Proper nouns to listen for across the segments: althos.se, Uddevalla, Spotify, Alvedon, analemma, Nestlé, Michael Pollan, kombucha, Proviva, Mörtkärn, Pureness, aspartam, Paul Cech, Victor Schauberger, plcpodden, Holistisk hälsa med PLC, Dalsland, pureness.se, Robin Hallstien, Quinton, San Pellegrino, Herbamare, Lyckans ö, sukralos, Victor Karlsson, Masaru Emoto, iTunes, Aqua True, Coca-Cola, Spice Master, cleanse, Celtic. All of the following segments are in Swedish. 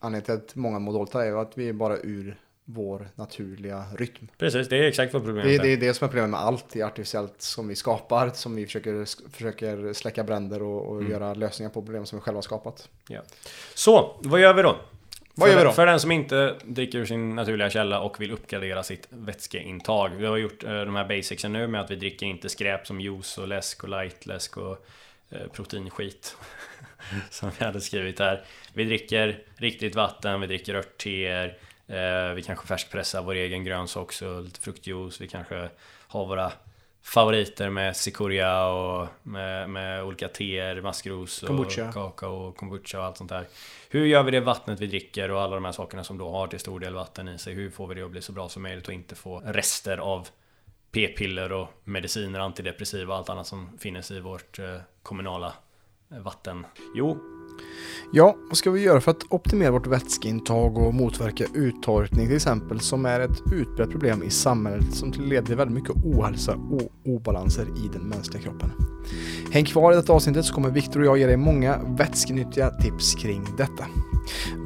anledningen till att många mår dåligt är att vi är bara ur vår naturliga rytm. Precis, det är exakt vad problemet är. Det är det som är problemet med allt det artificiellt som vi skapar, som vi försöker släcka bränder och göra lösningar på problem som vi själva har skapat. Ja. Så, vad gör vi då? För den som inte dricker ur sin naturliga källa och vill uppgradera sitt vätskeintag. Vi har gjort de här basicsen nu med att vi dricker inte skräp som juice och läsk och lightläsk och proteinskit som vi hade skrivit här. Vi dricker riktigt vatten, vi dricker örtteer, vi kanske färskpressar vår egen grönsaksult, fruktjuice, vi kanske har våra favoriter med cicoria och med olika teer, maskros och kombucha. Kakao och kombucha och allt sånt där. Hur gör vi det vattnet vi dricker och alla de här sakerna som då har till stor del vatten i sig? Hur får vi det att bli så bra som möjligt och inte få rester av p-piller och mediciner, antidepressiva och allt annat som finns i vårt kommunala vatten? Jo. Ja, vad ska vi göra för att optimera vårt vätskeintag och motverka uttorkning till exempel, som är ett utbrett problem i samhället som leder till väldigt mycket ohälsa och obalanser i den mänskliga kroppen? Häng kvar i detta avsnittet så kommer Victor och jag ge dig många vätskenyttiga tips kring detta.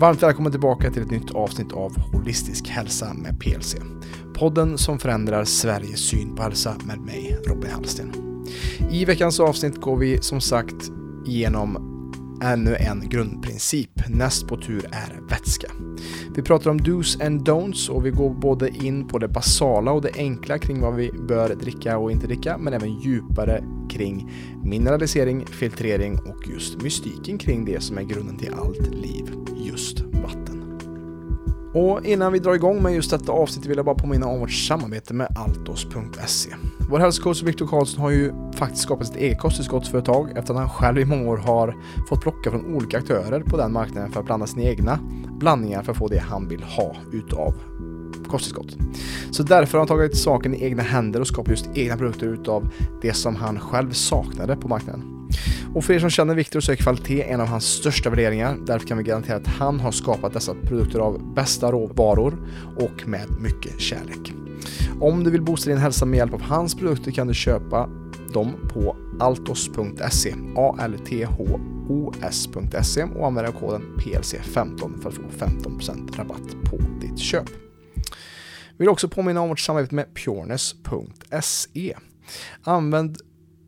Varmt välkommen tillbaka till ett nytt avsnitt av Holistisk hälsa med PLC. Podden som förändrar Sveriges syn på hälsa med mig, Robin Hallstien. I veckans avsnitt går vi som sagt igenom ännu en grundprincip. Näst på tur är vätska. Vi pratar om do's and don'ts och vi går både in på det basala och det enkla kring vad vi bör dricka och inte dricka, men även djupare kring mineralisering, filtrering och just mystiken kring det som är grunden till allt liv, just vatten. Och innan vi drar igång med just detta avsnitt vill jag bara påminna om vårt samarbete med althos.se. Vår hälsocoach Victor Karlsson har ju faktiskt skapat sitt eget kosttillskottsföretag efter att han själv i många år har fått plocka från olika aktörer på den marknaden för att blanda sina egna blandningar för att få det han vill ha utav kosttillskott. Så därför har han tagit saken i egna händer och skapat just egna produkter utav det som han själv saknade på marknaden. Och för er som känner Victor så är kvalitet en av hans största värderingar. Därför kan vi garantera att han har skapat dessa produkter av bästa råvaror och med mycket kärlek. Om du vill boosta din hälsa med hjälp av hans produkter kan du köpa dem på althos.se, althos.se, och använda koden PLC15 för att få 15% rabatt på ditt köp. Vi vill också påminna om vårt samarbete med pureness.se. Använd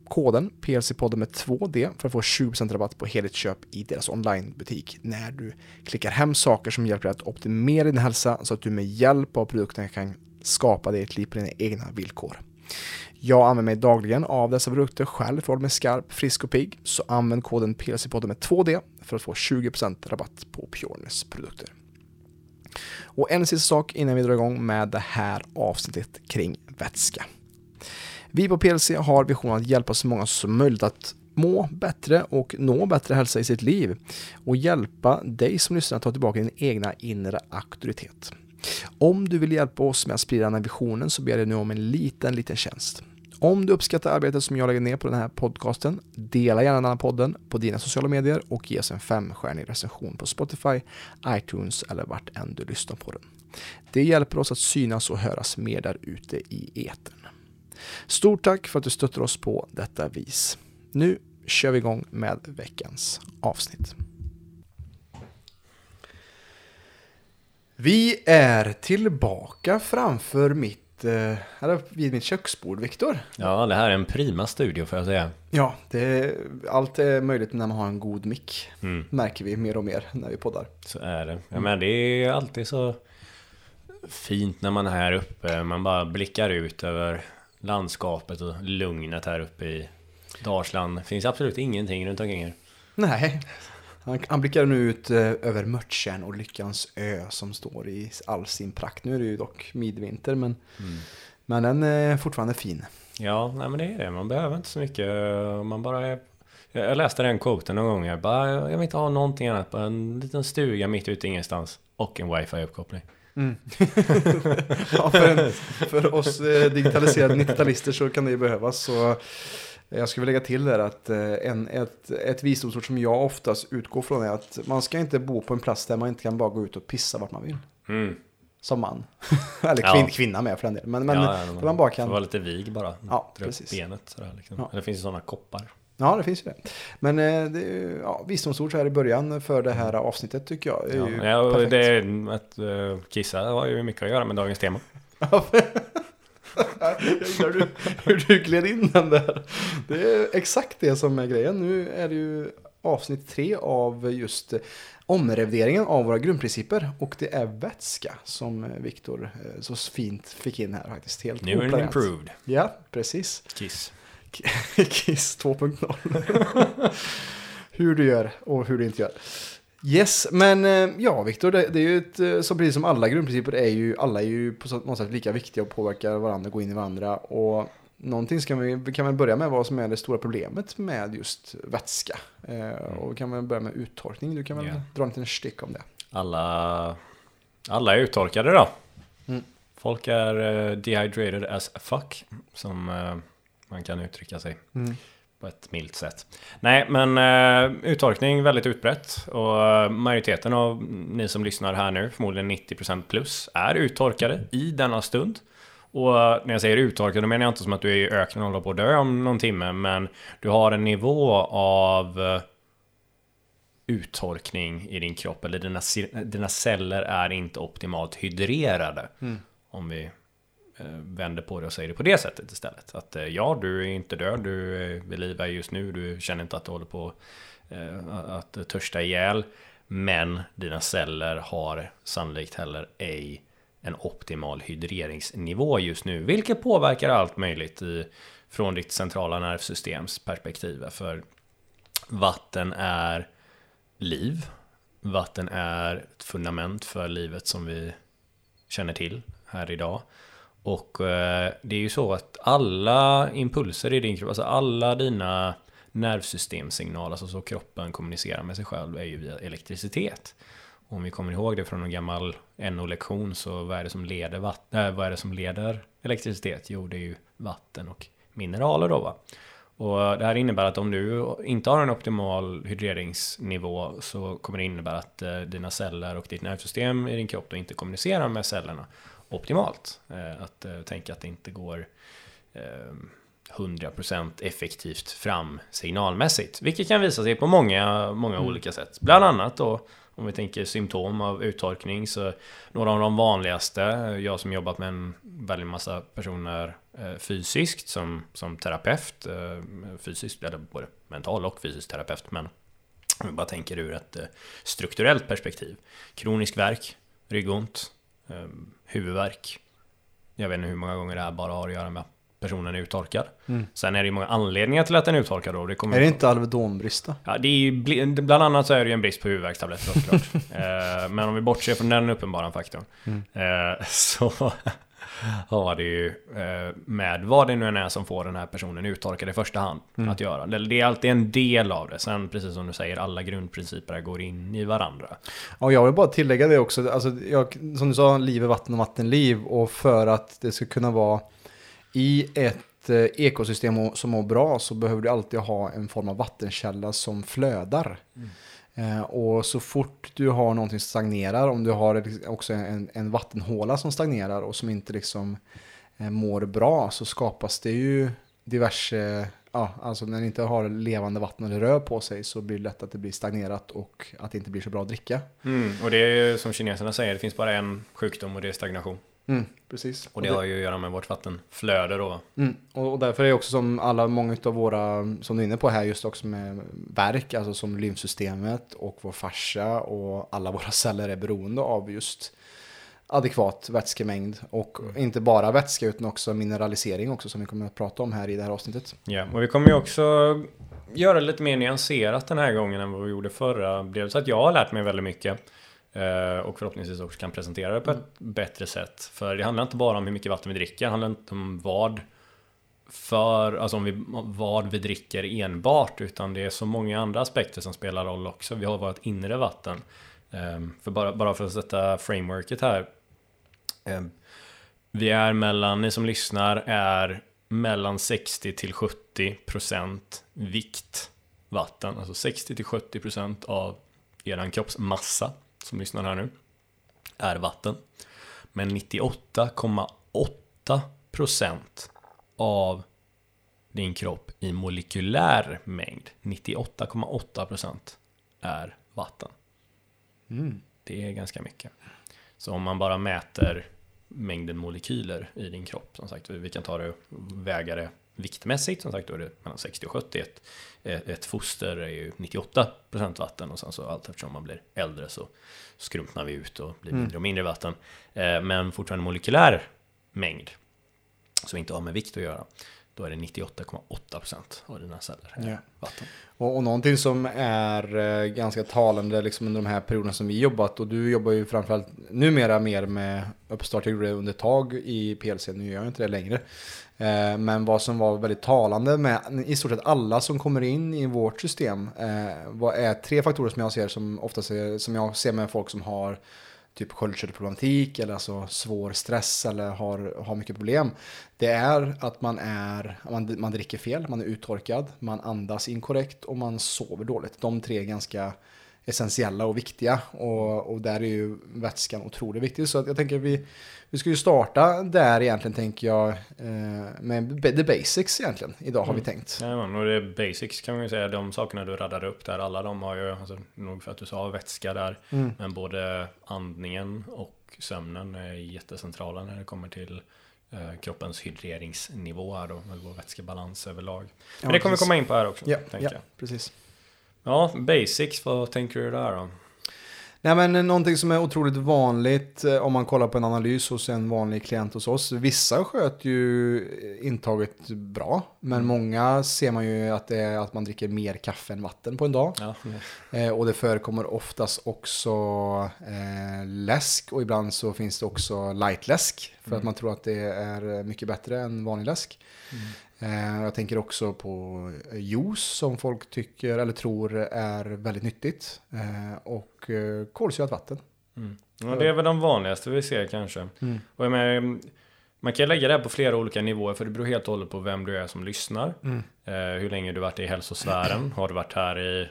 koden PLC-podden med 2D för att få 20% rabatt på helhetsköp i deras onlinebutik när du klickar hem saker som hjälper dig att optimera din hälsa så att du med hjälp av produkterna kan skapa ditt liv på dina egna villkor. Jag använder mig dagligen av dessa produkter själv för att hålla mig skarp, frisk och pigg, så använd koden PLC-podden med 2D för att få 20% rabatt på Pureness produkter. Och en sista sak innan vi drar igång med det här avsnittet kring vätska. Vi på PLC har visionen att hjälpa så många som möjligt att må bättre och nå bättre hälsa i sitt liv och hjälpa dig som lyssnar att ta tillbaka din egna inre auktoritet. Om du vill hjälpa oss med att sprida den här visionen så ber jag nu om en liten tjänst. Om du uppskattar arbetet som jag lägger ner på den här podcasten, dela gärna den här podden på dina sociala medier och ge oss en 5-stjärnig recension på Spotify, iTunes eller vart än du lyssnar på den. Det hjälper oss att synas och höras mer där ute i etern. Stort tack för att du stöttar oss på detta vis. Nu kör vi igång med veckans avsnitt. Vi är tillbaka framför vid mitt köksbord, Victor. Ja, det här är en prima studio får jag säga. Ja, allt är möjligt när man har en god mick. Märker vi mer och mer när vi poddar. Så är det. Ja, men det är alltid så fint när man är här uppe. Man bara blickar ut över landskapet och lugnet här uppe i Dalsland. Finns absolut ingenting runt omkring här. Nej, han blickar nu ut över Mörtkärn och Lyckans ö som står i all sin prakt. Nu är det ju dock midvinter, men den är fortfarande fin. Ja, nej, men det är det. Man behöver inte så mycket. Man bara är... Jag läste den quoten någon gång. Jag vill inte ha någonting annat. Bara en liten stuga mitt ute ingenstans och en wifi-uppkoppling. Ja, för oss digitaliserade 90-talister så kan det ju behövas. Så jag skulle lägga till där att ett visdomsord som jag oftast utgår från är att man ska inte bo på en plats där man inte kan bara gå ut och pissa vart man vill. Som man. Eller kvinna med för den delen. Men man bara kan vara lite vig bara. Ja, precis. Benet, sådär, liksom. Ja. Det finns ju sådana koppar. Ja, det finns ju det. Men ja, visdomsord så här i början för det här avsnittet tycker jag är ju perfekt. Det är att kissa har ju mycket att göra med dagens tema. Jag gillar hur du gled in den där. Det är exakt det som är grejen. Nu är det ju avsnitt 3 av just omrevideringen av våra grundprinciper. Och det är vätska som Victor så fint fick in här faktiskt. Helt new and improved. Ja, precis. Kiss 2.0. Hur du gör och hur du inte gör. Yes, men ja Victor, det är ju ett, så precis som alla grundprinciper är ju, alla är ju på något sätt lika viktiga och påverkar varandra, gå in i varandra. Och någonting ska vi kan väl börja med vad som är det stora problemet med just vätska. Och vi kan väl börja med uttorkning, du kan väl dra en liten stick om det. Alla är uttorkade då. Mm. Folk är dehydrated as fuck, som man kan uttrycka sig. Mm. På ett milt sätt. Nej, men uttorkning väldigt utbrett. Och majoriteten av ni som lyssnar här nu, förmodligen 90% plus, är uttorkade i denna stund. Och när jag säger uttorkad, då menar jag inte som att du är i öknen och håller på att dö om någon timme. Men du har en nivå av uttorkning i din kropp. Eller dina celler är inte optimalt hydrerade. Mm. Om vi vänder på det och säger det på det sättet istället. Att ja, du är inte död, du är vid liv just nu, du känner inte att du håller på att törsta ihjäl, men dina celler har sannolikt heller ej en optimal hydreringsnivå just nu, vilket påverkar allt möjligt från ditt centrala nervsystems perspektiv. För vatten är liv, vatten är ett fundament för livet som vi känner till här idag. Och det är ju så att alla impulser i din kropp, alltså alla dina nervsystemsignaler, alltså så kroppen kommunicerar med sig själv, är ju via elektricitet. Om vi kommer ihåg det från en gammal NO-lektion, så vad är det som leder vad är det som leder elektricitet? Jo, det är ju vatten och mineraler då, va? Och det här innebär att om du inte har en optimal hydreringsnivå, så kommer det innebära att dina celler och ditt nervsystem i din kropp då inte kommunicerar med cellerna optimalt. Att tänka att det inte går 100% effektivt fram signalmässigt. Vilket kan visa sig på många olika sätt. Bland annat då, om vi tänker symptom av uttorkning, så några av de vanligaste, jag som jobbat med en väldigt massa personer fysiskt som terapeut, fysiskt, eller både mental och fysisk terapeut, men om vi bara tänker ur ett strukturellt perspektiv. Kronisk värk, ryggont, huvudvärk. Jag vet inte hur många gånger det här bara har att göra med personen är uttorkad. Mm. Sen är det ju många anledningar till att den är uttorkad. Då. Är det inte Alvedonbrista? Ja, det är ju, bland annat så är det ju en brist på huvudvärkstabletter såklart. Men om vi bortser från den uppenbara faktorn, så har det ju med vad det nu än är som får den här personen uttorkad i första hand att göra. Det är alltid en del av det. Sen, precis som du säger, alla grundprinciper går in i varandra. Ja, jag vill bara tillägga det också. Alltså, som du sa, liv är vatten och vatten liv. Och för att det ska kunna vara i ett ekosystem som mår bra, så behöver du alltid ha en form av vattenkälla som flödar. Mm. Och så fort du har någonting som stagnerar, om du har också en vattenhåla som stagnerar och som inte liksom mår bra, så skapas det ju diverse, ja, alltså när det inte har levande vatten eller rör på sig, så blir det lätt att det blir stagnerat och att det inte blir så bra att dricka. Mm. Och det är ju som kineserna säger, det finns bara en sjukdom och det är stagnation. Mm, precis. Och det har ju att göra med vårt vattenflöde då. Mm. Och därför är det också som många av våra, som du är inne på här, just också med värk, alltså som lymfsystemet och vår fascia och alla våra celler är beroende av just adekvat vätskemängd. Och inte bara vätska utan också mineralisering också, som vi kommer att prata om här i det här avsnittet. Ja, och vi kommer ju också göra lite mer nyanserat den här gången än vad vi gjorde förra. Dels att jag har lärt mig väldigt mycket. Och förhoppningsvis också kan presentera det på ett bättre sätt. För det handlar inte bara om hur mycket vatten vi dricker. Det handlar inte om vad vi dricker enbart. Utan det är så många andra aspekter som spelar roll också. Vi har vårt inre vatten. För bara för att sätta frameworket här. Ni som lyssnar är mellan 60-70% vikt vatten. Alltså 60-70% av er kroppsmassa som lyssnar här nu är vatten. Men 98,8% av din kropp i molekylär mängd, 98,8% är vatten. Mm. Det är ganska mycket. Så om man bara mäter mängden molekyler i din kropp, som sagt, vi kan ta det och väga det viktmässigt, som sagt, då är det mellan 60 och 70. Ett foster är ju 98% vatten, och sen så allt eftersom man blir äldre så skrumpnar vi ut och blir mindre och mindre vatten. Men fortfarande molekylär mängd som inte har med vikt att göra, då är det 98,8% av dina celler är vatten. Och någonting som är ganska talande liksom under de här perioderna som vi jobbat, och du jobbar ju framförallt numera mer med uppstart, jag gjorde det under tag i PLC, nu gör jag inte det längre. Men vad som var väldigt talande med i stort sett alla som kommer in i vårt system, vad är tre faktorer som jag ser som oftast är, som jag ser med folk som har typ sköldkörtelproblematik eller alltså svår stress eller har mycket problem. Det är att man dricker fel, man är uttorkad, man andas inkorrekt och man sover dåligt. De tre är ganska essentiella och viktiga, och där är ju vätskan otroligt viktig. Så att jag tänker att vi ska ju starta där egentligen, tänker jag, med the basics egentligen. Idag har vi tänkt. Ja, och det basics kan man ju säga, de sakerna du raddade upp där, alla de har ju, alltså, nog för att du sa vätska där, men både andningen och sömnen är jättecentrala när det kommer till kroppens hydreringsnivå här då, med vår vätskebalans överlag. Men ja, det kommer vi komma in på här också, tänker jag. Precis. Ja, basics, vad tänker du där då? Nej, men någonting som är otroligt vanligt om man kollar på en analys hos en vanlig klient hos oss. Vissa sköter ju intaget bra, men många ser man ju att det är att man dricker mer kaffe än vatten på en dag. Ja. Och det förekommer oftast också läsk, och ibland så finns det också lightläsk för att man tror att det är mycket bättre än vanlig läsk. Mm. Jag tänker också på juice som folk tycker eller tror är väldigt nyttigt, och kolsyrat vatten. Ja, det är väl de vanligaste vi ser kanske. Och jag menar, man kan lägga det här på flera olika nivåer, för det beror helt och hållet på vem du är som lyssnar, hur länge du varit i hälsosfären. Har du varit här i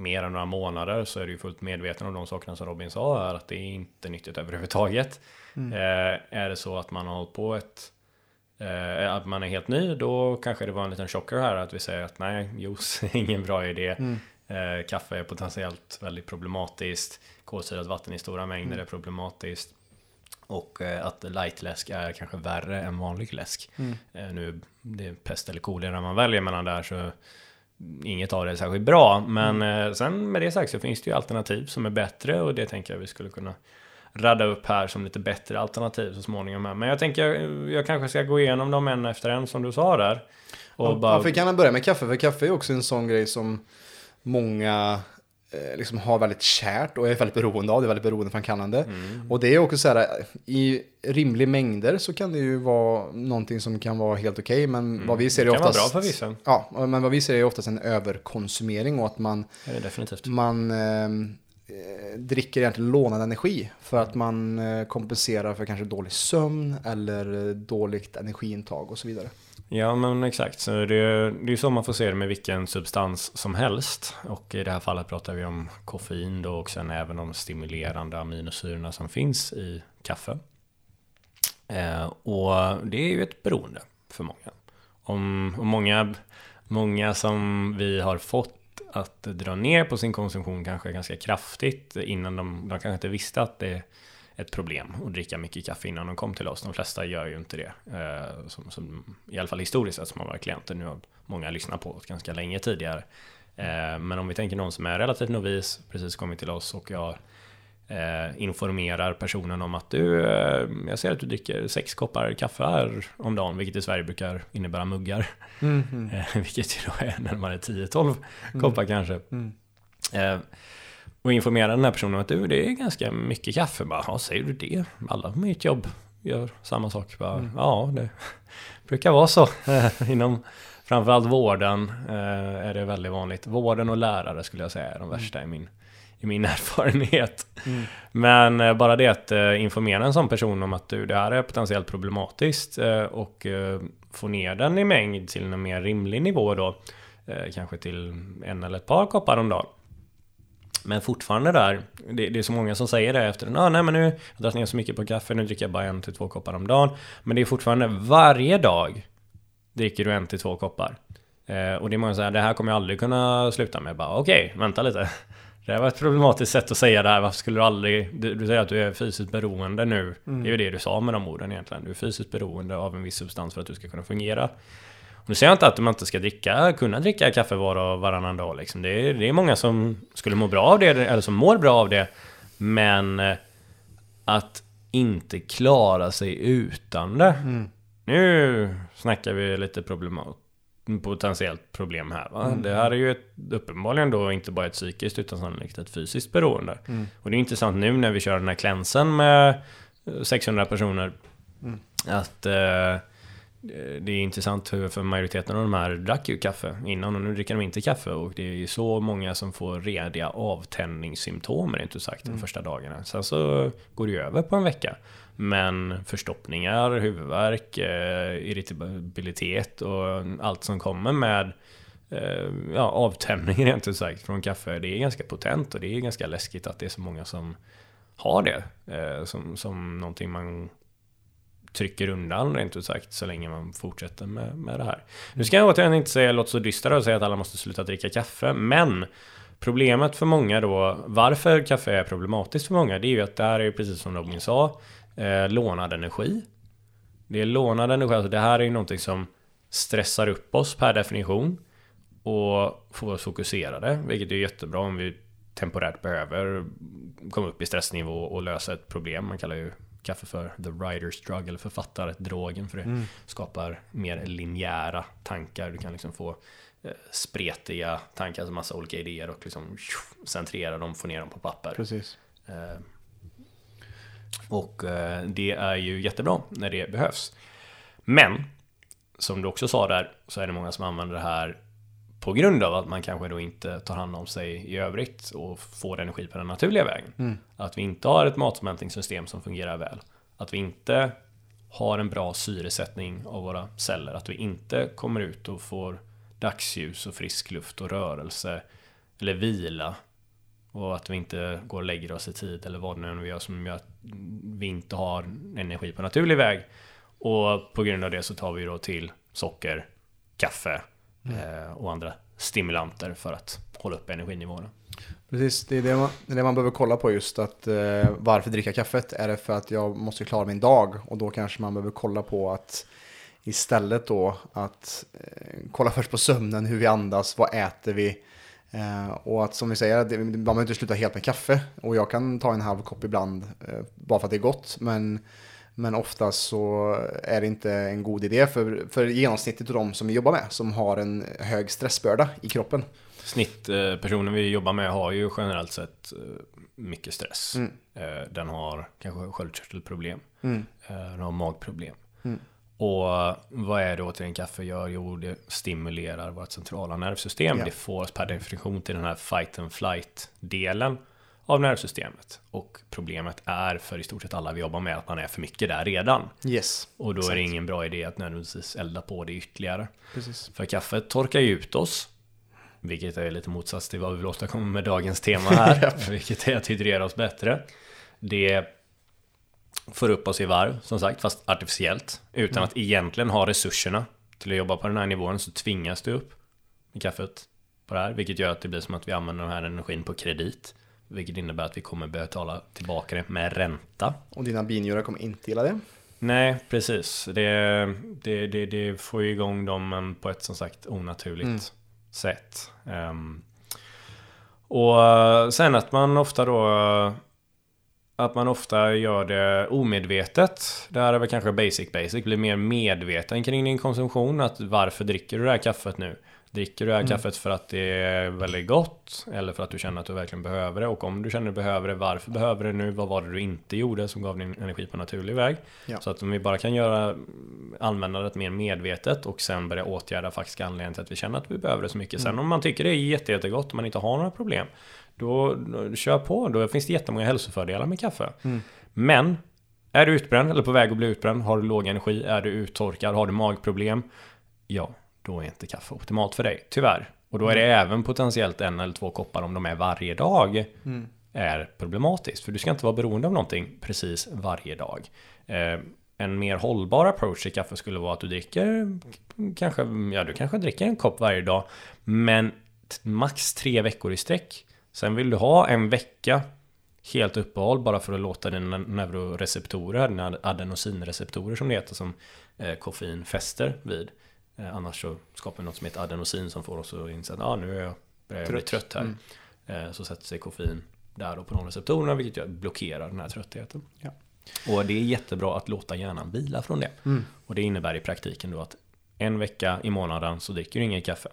mer än några månader så är du ju fullt medveten om de sakerna som Robin sa här, att det är inte nyttigt överhuvudtaget. Är det så att man har hållit på att man är helt ny, då kanske det var en liten chocker här att vi säger att nej, juice är ingen bra idé. Kaffe är potentiellt väldigt problematiskt, kolsyrat vatten i stora mängder är problematiskt, och att lightläsk är kanske värre än vanlig läsk. Nu det är pest eller kolera man väljer mellan där, så inget av det är särskilt bra, men sen med det sagt så finns det ju alternativ som är bättre, och det tänker jag vi skulle kunna radda upp här som lite bättre alternativ så småningom här. Men jag tänker jag kanske ska gå igenom dem en efter en som du sa där. Och ja, bara... Kan man börja med kaffe? För kaffe är också en sån grej som många liksom har väldigt kärt och är väldigt beroende av. Det är väldigt beroende från kallande. Och det är också så här, i rimlig mängder så kan det ju vara någonting som kan vara helt okej, men vad vi ser är oftast... Det kan vara bra för vissa. Ja, men vad vi ser är oftast en överkonsumering, och att man... Ja, det är definitivt. Man... dricker egentligen lånad energi för att man kompenserar för kanske dålig sömn eller dåligt energiintag och så vidare. Ja, men exakt. Så det är så man får se det med vilken substans som helst. Och i det här fallet pratar vi om koffein då, och sen även om stimulerande aminosyrorna som finns i kaffe. Och det är ju ett beroende för många. Och många som vi har fått att dra ner på sin konsumtion kanske ganska kraftigt innan de kanske inte visste att det är ett problem att dricka mycket kaffe innan de kom till oss. De flesta gör ju inte det, som, i alla fall historiskt sett som har varit klienter. Nu har många lyssnat på oss ganska länge tidigare. Men om vi tänker någon som är relativt novis, precis kommit till oss, och jag informerar personen om att jag ser att du dricker 6 koppar kaffe här om dagen, vilket i Sverige brukar innebära muggar, vilket ju då är närmare 10-12 koppar kanske. Och informerar den här personen att det är ganska mycket kaffe. Bara, ja, säger du det? Alla på mitt jobb gör samma sak. Bara, ja, det brukar vara så. Inom framförallt vården är det väldigt vanligt. Vården och lärare skulle jag säga är de värsta i min erfarenhet. Men bara det att informera en sån person om att det här är potentiellt problematiskt, och få ner den i mängd till en mer rimlig nivå då, kanske till en eller ett par koppar om dagen. Men fortfarande där, det är så många som säger det efter, nej men nu har jag dragit ner så mycket på kaffe, nu dricker jag bara 1 till 2 koppar om dagen. Men det är fortfarande varje dag dricker du 1-2 koppar. Och det är många så här, det här kommer jag aldrig kunna sluta med. Bara okej, vänta lite. Det var ett problematiskt sätt att säga det här. Varför skulle du aldrig... Du säger att du är fysiskt beroende nu. Mm. Det är ju det du sa med de orden egentligen. Du är fysiskt beroende av en viss substans för att du ska kunna fungera. Och nu säger jag inte att man inte ska kunna dricka kaffe varannan dag. Liksom. Det är många som skulle må bra av det, eller som mår bra av det. Men att inte klara sig utan det. Mm. Nu snackar vi lite potentiellt problem här, va? Mm. Det här är ju uppenbarligen då inte bara ett psykiskt utan sannolikt ett fysiskt beroende. Mm. Och det är intressant nu när vi kör den här klänsen med 600 personer att det är intressant hur för majoriteten av de här drack ju kaffe innan och nu dricker de inte kaffe, och det är ju så många som får rediga avtändningssymptom rent ut sagt de första dagarna. Sen så går det över på en vecka. Men förstoppningar, huvudvärk, irritabilitet och allt som kommer med avtämning rent ut sagt från kaffe, det är ganska potent och det är ganska läskigt att det är så många som har det som någonting man trycker undan rent ut sagt så länge man fortsätter med det här. Nu ska jag återigen inte säga låt så dystare och säga att alla måste sluta dricka kaffe, men problemet för många då, varför kaffe är problematiskt för många, det är ju att det här är precis som Robin sa, lånad energi. Det är lånad energi, alltså det här är ju någonting som stressar upp oss per definition och får oss fokuserade, vilket är jättebra om vi temporärt behöver komma upp i stressnivå och lösa ett problem. Man kallar ju kaffe för the writer's drug, eller författardrogen, för det skapar mer linjära tankar. Du kan liksom få spretiga tankar, alltså massa olika idéer, och liksom centrera dem, få ner dem på papper. Precis. Och det är ju jättebra när det behövs. Men som du också sa där, så är det många som använder det här på grund av att man kanske då inte tar hand om sig i övrigt och får energi på den naturliga vägen. Mm. Att vi inte har ett matsmältningssystem som fungerar väl. Att vi inte har en bra syresättning av våra celler. Att vi inte kommer ut och får dagsljus och frisk luft och rörelse eller vila. Och att vi inte går och lägger oss i tid eller vad det nu är som gör att vi inte har energi på naturlig väg. Och på grund av det så tar vi då till socker, kaffe och andra stimulanter för att hålla upp energinivåerna. Precis, det är det man behöver kolla på, just att varför dricka kaffet? Är det för att jag måste klara min dag? Och då kanske man behöver kolla på att istället då att kolla först på sömnen, hur vi andas, vad äter vi? Och att som vi säger, man behöver inte sluta helt med kaffe. Och jag kan ta en halv kopp ibland bara för att det är gott, men oftast så är det inte en god idé för genomsnittet av de som vi jobbar med som har en hög stressbörda i kroppen. Snittpersonen vi jobbar med har ju generellt sett mycket stress. Den har kanske sköldkörtelproblem, den har magproblem. Och vad är det återigen kaffe gör? Jo, det stimulerar vårt centrala nervsystem. Yeah. Det får oss per definition till den här fight and flight-delen av nervsystemet. Och problemet är för i stort sett alla vi jobbar med att man är för mycket där redan. Yes. Och då är det ingen bra idé att nödvändigtvis elda på det ytterligare. Precis. För kaffe torkar ju ut oss, vilket är lite motsats till vad vi vill åstadkomma med dagens tema här. Vilket är att hydrera oss bättre. Det får upp oss i varv, som sagt, fast artificiellt. Utan att egentligen ha resurserna till att jobba på den här nivån, så tvingas du upp med kaffet på det här. Vilket gör att det blir som att vi använder den här energin på kredit. Vilket innebär att vi kommer betala tillbaka det med ränta. Och dina binjurar kommer inte gilla det? Nej, precis. Det får ju igång dem på ett, som sagt, onaturligt sätt. Och sen att man ofta då... Att man ofta gör det omedvetet. Det här är väl kanske basic. Blir mer medveten kring din konsumtion. Att varför dricker du det här kaffet nu? Dricker du det här kaffet för att det är väldigt gott? Eller för att du känner att du verkligen behöver det? Och om du känner att du behöver det, varför behöver du det nu? Vad var det du inte gjorde som gav din energi på naturlig väg? Ja. Så att om vi bara kan göra användandet mer medvetet och sen börja åtgärda faktiska anledningen till att vi känner att vi behöver det så mycket. Sen om man tycker det är jättegott och man inte har några problem, Då kör på, då finns det jättemånga hälsofördelar med kaffe. Men är du utbränd eller på väg att bli utbränd, har du låg energi, är du uttorkad, har du magproblem, då är inte kaffe optimalt för dig, tyvärr. Och då är det även potentiellt 1 eller 2 koppar, om de är varje dag, är problematiskt. För du ska inte vara beroende av någonting precis varje dag. en mer hållbar approach till kaffe skulle vara att du dricker kanske dricker en kopp varje dag, men max 3 veckor i sträck. Sen vill du ha en vecka helt uppehåll bara för att låta dina neuroreceptorer, dina adenosinreceptorer som det heter, som koffein fäster vid. Annars så skapar vi något som heter adenosin som får oss att inse att nu är jag bli trött här. Mm. Så sätter sig koffein där och på de receptorerna, vilket blockerar den här tröttheten. Ja. Och det är jättebra att låta hjärnan vila från det. Mm. Och det innebär i praktiken då att en vecka i månaden så dricker du ingen kaffe.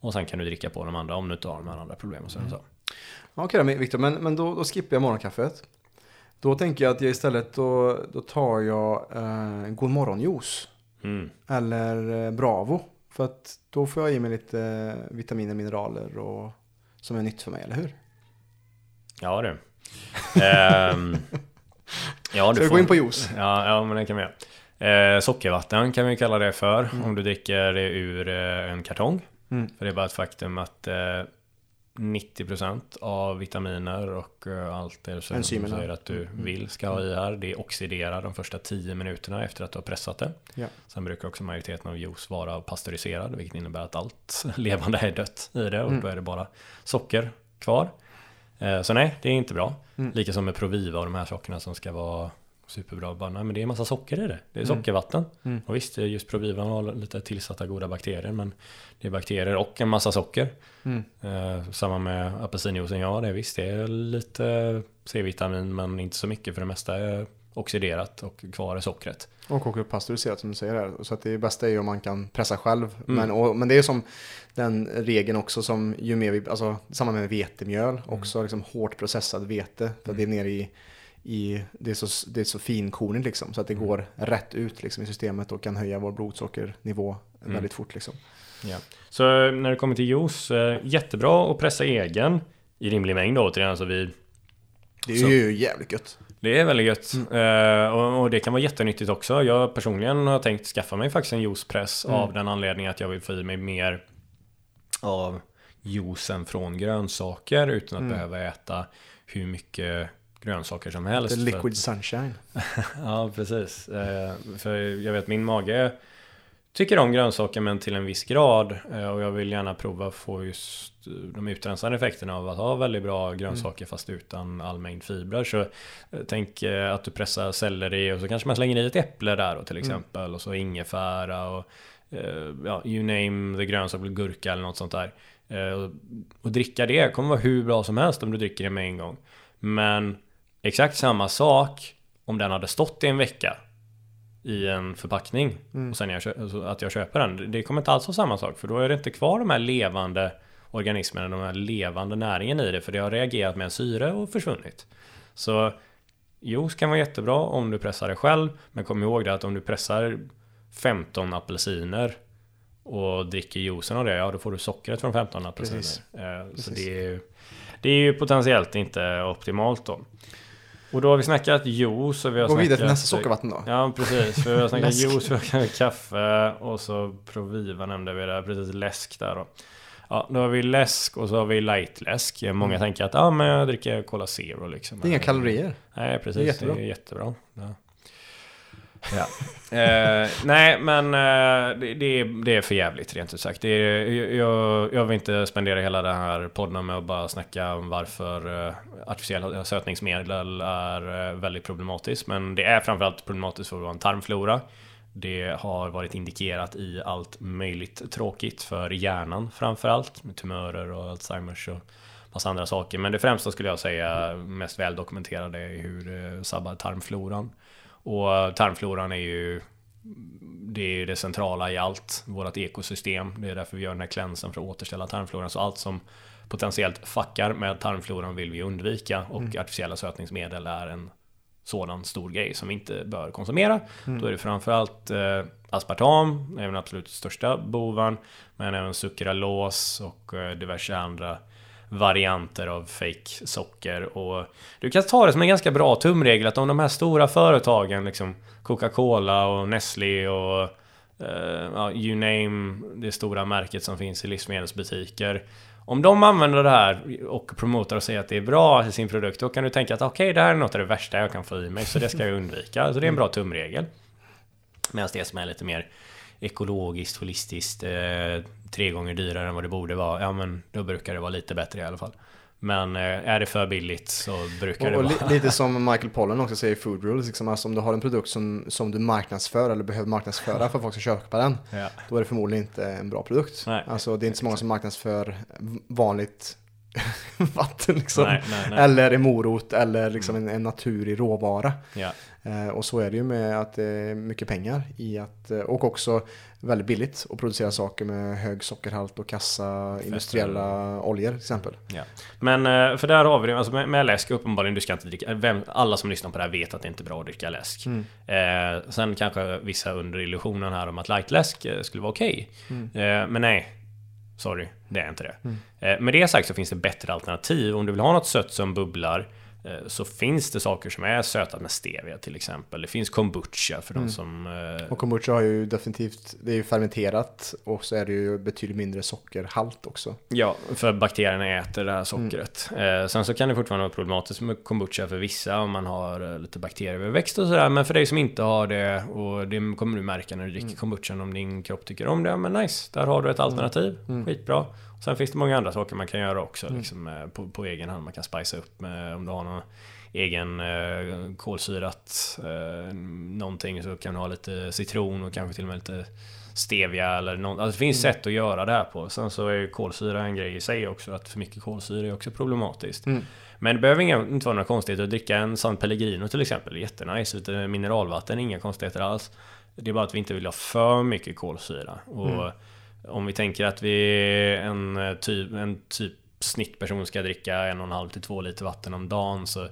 Och sen kan du dricka på de andra om du tar de här andra problemen. Mm. Okej då, Victor, men då skippar jag morgonkaffet. Då tänker jag att jag istället då tar jag god morgonjuice. Mm. Eller Bravo. För att då får jag i mig lite vitaminer, mineraler och, som är nytt för mig, eller hur? Ja, det. Ja, du får gå in på juice. Ja, men det kan vi göra. Sockervatten kan vi kalla det för. Mm. Om du dricker det ur en kartong. Mm. För det är bara ett faktum att 90% av vitaminer och allt det som du säger att du vill ska ha i här, det oxiderar de första 10 minuterna efter att du har pressat det. Ja. Sen brukar också majoriteten av juice vara pasteuriserad, vilket innebär att allt levande är dött i det och då är det bara socker kvar. Så nej, det är inte bra. Mm. Lika som med Proviva och de här sakerna som ska vara superbra. Bara, nej, men det är en massa socker i det. Det är sockervatten. Mm. Och visst, just Proviva har lite tillsatta goda bakterier, men det är bakterier och en massa socker. Mm. Samma med apelsinjuicen, ja, det är visst. Det är lite C-vitamin, men inte så mycket, för det mesta är oxiderat och kvar är sockret. Och pasteuriserat, som du säger här. Så att det bästa är ju om man kan pressa själv. Mm. Men det är som den regeln också, som ju mer vi, alltså samma med vetemjöl, också liksom hårt processad vete, för det är nere i det är så finkornigt liksom, så att det går rätt ut liksom i systemet och kan höja vår blodsockernivå väldigt fort liksom. Ja. Så när det kommer till juice, jättebra att pressa egen i rimlig mängd då, återigen, alltså det är ju jävligt gött. Det är väldigt gött. Och det kan vara jättenyttigt också. Jag personligen har tänkt skaffa mig faktiskt en juicepress av den anledningen att jag vill få i mig mer av juicen från grönsaker utan att behöva äta hur mycket grönsaker som helst. The liquid sunshine. Ja, precis. För jag vet, min mage tycker om grönsaker, men till en viss grad. Och jag vill gärna prova få just de utrensade effekterna av att ha väldigt bra grönsaker fast utan all mängd fibrer. Så tänk att du pressar selleri och så kanske man slänger i ett äpple där då, till exempel. Och så ingefära och you name the grönsak, gurka eller något sånt där. Och dricka det kommer vara hur bra som helst om du dricker det med en gång. Men exakt samma sak om den hade stått i en vecka i en förpackning och sen att jag köper den, det kommer inte alls vara samma sak, för då är det inte kvar de här levande organismerna, de här levande näringen i det, för det har reagerat med en syre och försvunnit. Så juice kan vara jättebra om du pressar det själv, men kom ihåg det att om du pressar 15 apelsiner och dricker juicen av det, då får du sockret från 15 apelsiner. Precis. Så det är ju potentiellt inte optimalt då. Och då har vi snackat juice. Och vi har gå vidare till nästa sockervatten då. Ja, precis. För vi har snackat juice, vi har kaffe och så Proviva nämnde vi där. Precis, läsk där då. Ja, då har vi läsk och så har vi light-läsk. Många tänker att men jag dricker Cola Zero liksom. Det är inga kalorier. Nej, precis. Det är jättebra. Ja. Ja. Nej, men det är för jävligt rent ut sagt. Jag vill inte spendera hela den här podden med att bara snacka om varför artificiella sötningsmedel är väldigt problematiskt. Men det är framförallt problematiskt för vår tarmflora. Det har varit indikerat i allt möjligt tråkigt för hjärnan framförallt, med tumörer och Alzheimers och massa andra saker. Men det främsta skulle jag säga mest väldokumenterade är hur sabbar tarmfloran. Och tarmfloran är ju det centrala i allt vårt ekosystem. Det är därför vi gör den här klänsen för att återställa tarmfloran. Så allt som potentiellt fuckar med tarmfloran vill vi undvika. Och artificiella sötningsmedel är en sådan stor grej som vi inte bör konsumera. Då är det framförallt aspartam, är den absolut största bovan. Men även sukralos och diverse andra varianter av fake socker. Och du kan ta det som en ganska bra tumregel att om de här stora företagen liksom Coca-Cola och Nestlé och you name det stora märket som finns i livsmedelsbutiker, Om de använder det här och promotar och säger att det är bra i sin produkt, då kan du tänka att okej, det här är något av det värsta jag kan få i mig, så det ska jag undvika. Så det är en bra tumregel. Medan det som är lite mer ekologiskt, holistiskt, 3 gånger dyrare än vad det borde vara, ja men då brukar det vara lite bättre i alla fall. Men är det för billigt så brukar och det vara... Lite som Michael Pollan också säger i Food Rules, liksom, alltså om du har en produkt som du marknadsför eller behöver marknadsföra för att folk ska köpa den, ja, då är det förmodligen inte en bra produkt. Nej, alltså det är inte så många som marknadsför vanligt vatten liksom. Nej. Eller en morot eller liksom en naturig råvara. Ja. Och så är det ju med att det är mycket pengar i att, och också väldigt billigt att producera saker med hög sockerhalt och kassa industriella oljor till exempel. Ja. Men för där har vi det, alltså med läsk uppenbarligen, du ska inte dricka, alla som lyssnar på det här vet att det inte är bra att dricka läsk. Sen kanske vissa under illusionen här om att lightläsk skulle vara okej. Men nej, sorry, det är inte det. Med det sagt så finns det bättre alternativ. Om du vill ha något sött som bubblar, så finns det saker som är sötat med stevia till exempel. Det finns kombucha för de som... Och kombucha har ju definitivt, det är ju fermenterat och så är det ju betydligt mindre sockerhalt också. Ja, för bakterierna äter det här sockret. Sen så kan det fortfarande vara problematiskt med kombucha för vissa om man har lite bakterieöverväxt och sådär. Men för dig som inte har det, och det kommer du märka när du dricker kombuchan om din kropp tycker om det, men nice, där har du ett alternativ. Skitbra. Sen finns det många andra saker man kan göra också liksom, på egen hand. Man kan spicea upp med, om du har någon egen kolsyrat någonting, så kan du ha lite citron och kanske till och med lite stevia eller något. Alltså, det finns sätt att göra det här på. Sen så är ju kolsyra en grej i sig också, att för mycket kolsyra är också problematiskt. Men det behöver inte vara något konstigt att dricka en San Pellegrino till exempel. Jättenice, utan mineralvatten, inga konstigheter alls. Det är bara att vi inte vill ha för mycket kolsyra. Och om vi tänker att vi en typ snittperson ska dricka 1,5 till 2 liter vatten om dagen, så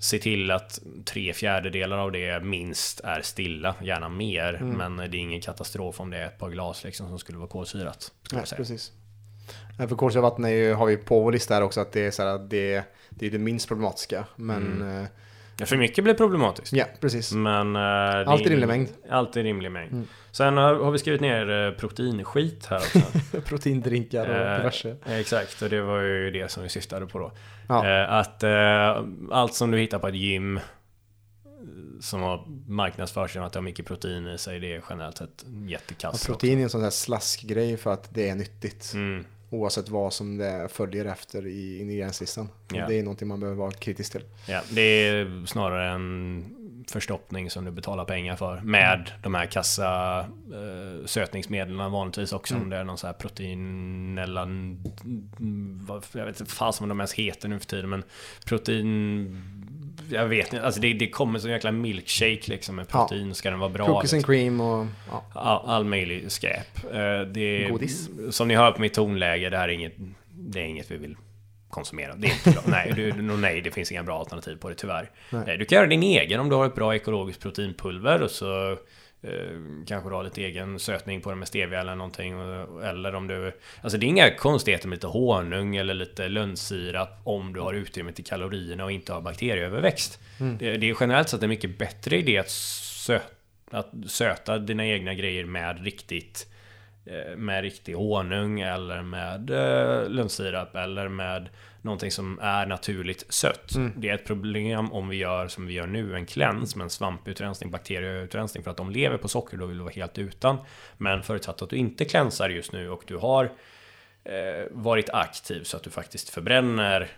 se till att 3/4 av det minst är stilla, gärna mer, men det är ingen katastrof om det är ett par glas liksom, som skulle vara kolsyrat. Nej, precis. För kolsyrat vatten är ju, har vi på vår lista här också, att det är så här, det är det minst problematiska, men för mycket blir problematiskt. Ja, precis. Men allt i rimlig mängd. Allt i rimlig mängd. Sen har vi skrivit ner proteinskit här också. Proteindrinkar och diverse. Exakt, och det var ju det som vi syftade på då. Ja. Att allt som du hittar på ett gym som har marknadsförs att det har mycket protein i sig, det är generellt sett jättekast. Protein är en sån där slaskgrej för att det är nyttigt. Oavsett vad som det följer efter i ingredienslistan. Yeah. Det är någonting man behöver vara kritisk till. Yeah. Det är snarare en förstoppning som du betalar pengar för. Med de här kassa sötningsmedlen vanligtvis också. Om det är någon så här protein eller... Jag vet inte fan som de ens heter nu för tiden. Men protein... Jag vet inte, alltså det kommer som en jäkla milkshake liksom, med protein, ska den vara bra. Cookies and cream och all möjlig skräp. Godis. Som ni hör på mitt tonläge, det är inget vi vill konsumera. Det är inte bra. Nej, det finns inga bra alternativ på det tyvärr. Du kan göra din egen om du har ett bra ekologiskt proteinpulver, och så kanske du har lite egen sötning på det med stevia eller någonting. Eller om du... Alltså det är inga konstigheter med lite honung eller lite lönnsirap om du har utrymme till kalorierna och inte har bakterieöverväxt. Det är generellt så att det är mycket bättre idé att söta dina egna grejer med riktig honung eller med lönnsirap eller med någonting som är naturligt sött. Det är ett problem om vi gör som vi gör nu, en cleanse med en svamputrensning, bakterieutrensning, för att de lever på socker, då vill du vara helt utan. Men förutsatt att du inte cleansar just nu och du har varit aktiv så att du faktiskt förbränner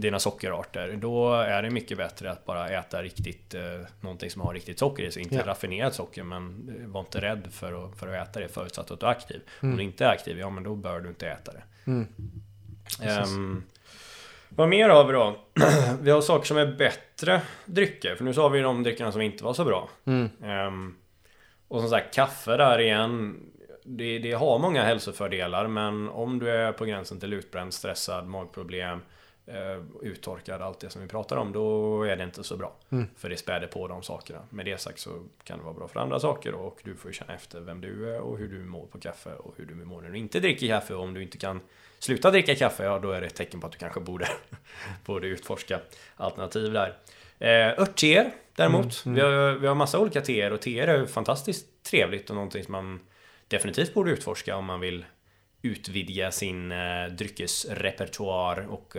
dina sockerarter, då är det mycket bättre att bara äta riktigt någonting som har riktigt socker i sig, inte raffinerat socker, men var inte rädd för att äta det förutsatt att du är aktiv. Om du inte är aktiv, men då bör du inte äta det. Vad mer har vi då? Vi har saker som är bättre drycker, för nu så har vi de dryckerna som inte var så bra. Och som sagt, kaffe där igen, det har många hälsofördelar, men om du är på gränsen till utbränd, stressad, magproblem, uttorkad, allt det som vi pratar om, då är det inte så bra, för det späder på de sakerna. Med det sagt så kan det vara bra för andra saker, och du får känna efter vem du är och hur du mår på kaffe och hur du mår när du inte dricker kaffe. Och om du inte kan sluta dricka kaffe, då är det ett tecken på att du kanske borde utforska alternativ där. Örtteer däremot, vi har massa olika teer, och teer är fantastiskt trevligt och någonting som man definitivt borde utforska om man vill utvidga sin dryckesrepertoar och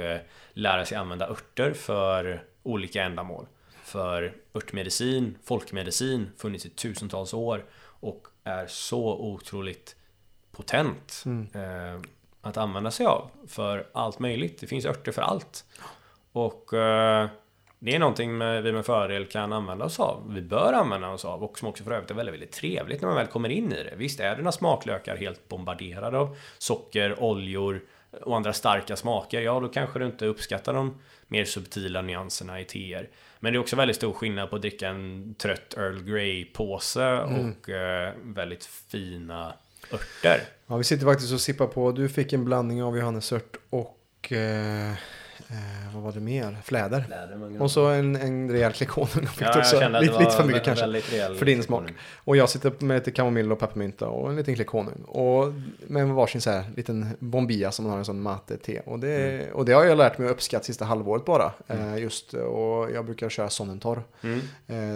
lära sig använda örter för olika ändamål. För örtmedicin, folkmedicin, funnits i tusentals år och är så otroligt potent att använda sig av för allt möjligt. Det finns örter för allt. Och det är någonting vi med fördel kan använda oss av. Vi bör använda oss av, och som också för övrigt är väldigt, väldigt trevligt när man väl kommer in i det. Visst är dina smaklökar helt bombarderade av socker, oljor och andra starka smaker. Ja, då kanske du inte uppskattar de mer subtila nyanserna i teer. Men det är också väldigt stor skillnad på att dricka en trött Earl Grey-påse och väldigt fina örter. Ja, vi sitter faktiskt och sippar på. Du fick en blandning av johannesört och... vad var det mer? Fläder. Och så en rejäl klikonen. Lite för mycket kanske. För din smak. Och jag sitter med lite kamomill och peppermynta och en liten klikonen. Och med varsin så här liten bombilla som man har en sån mate-te. Och det har jag lärt mig att uppskatta sista halvåret bara. Just, och jag brukar köra sonnentorr.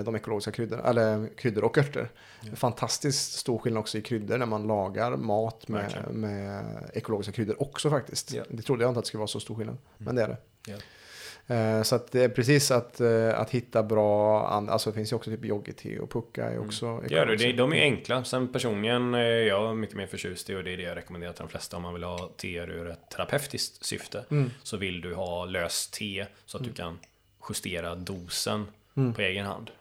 De ekologiska kryddorna. Eller kryddor och örter. Fantastiskt stor skillnad också i kryddor när man lagar mat med ekologiska kryddor också faktiskt. Det trodde jag inte att det skulle vara så stor skillnad. Men det är det. Yeah. Så att det är precis att hitta bra, alltså det finns ju också typ yogi-te och pucka är också de är enkla. Sen personligen jag är mycket mer förtjust i, och det är det jag rekommenderar till de flesta, om man vill ha te ur ett terapeutiskt syfte så vill du ha löst te så att du kan justera dosen på egen hand.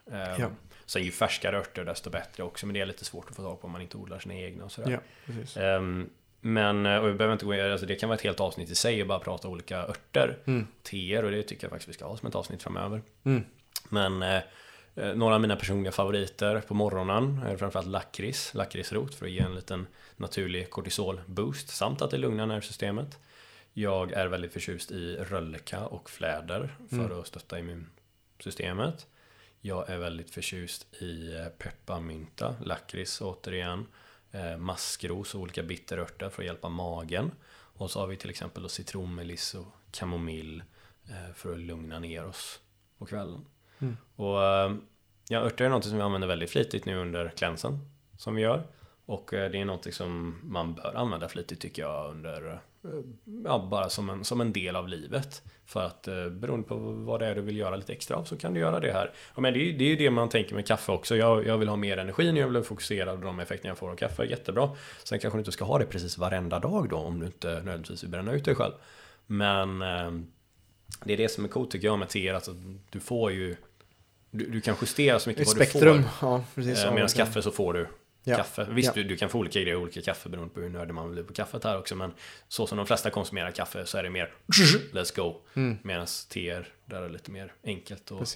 Sen ju färskare örter desto bättre också, men det är lite svårt att få tag på om man inte odlar sina egna och sådär. Men och vi behöver inte gå in, alltså det kan vara ett helt avsnitt i sig och bara prata olika örter, teer, och det tycker jag faktiskt vi ska ha som ett avsnitt framöver. Men några av mina personliga favoriter på morgonen är framförallt lakritsrot för att ge en liten naturlig kortisolboost samt att det lugnar nervsystemet. Jag är väldigt förtjust i rölleka och fläder för att stötta immunsystemet. Jag är väldigt förtjust i pepparmynta, lakrits återigen. Maskros och olika bitterörter för att hjälpa magen. Och så har vi till exempel citronmeliss och kamomill för att lugna ner oss på kvällen. Och örter är något som vi använder väldigt flitigt nu under klänsen som vi gör. Och det är något som man bör använda flitigt tycker jag under bara som en del av livet. För att beroende på vad det är du vill göra lite extra av så kan du göra det här. Och men det är ju det man tänker med kaffe också. Jag vill ha mer energi när jag vill fokusera på de effekter jag får av kaffe. Jättebra. Sen kanske du inte ska ha det precis varenda dag då om du inte nödvändigtvis vill bränna ut dig själv. Men det är det som är coolt tycker jag med teer. Alltså, du får ju... Du kan justera så mycket vad du får. Ja, precis. Medan kaffe så får du... Kaffe. Visst, du kan få olika grejer, olika kaffe beroende på hur nördig man blir på kaffet här också, men så som de flesta konsumerar kaffe så är det mer let's go, medan teer där är lite mer enkelt och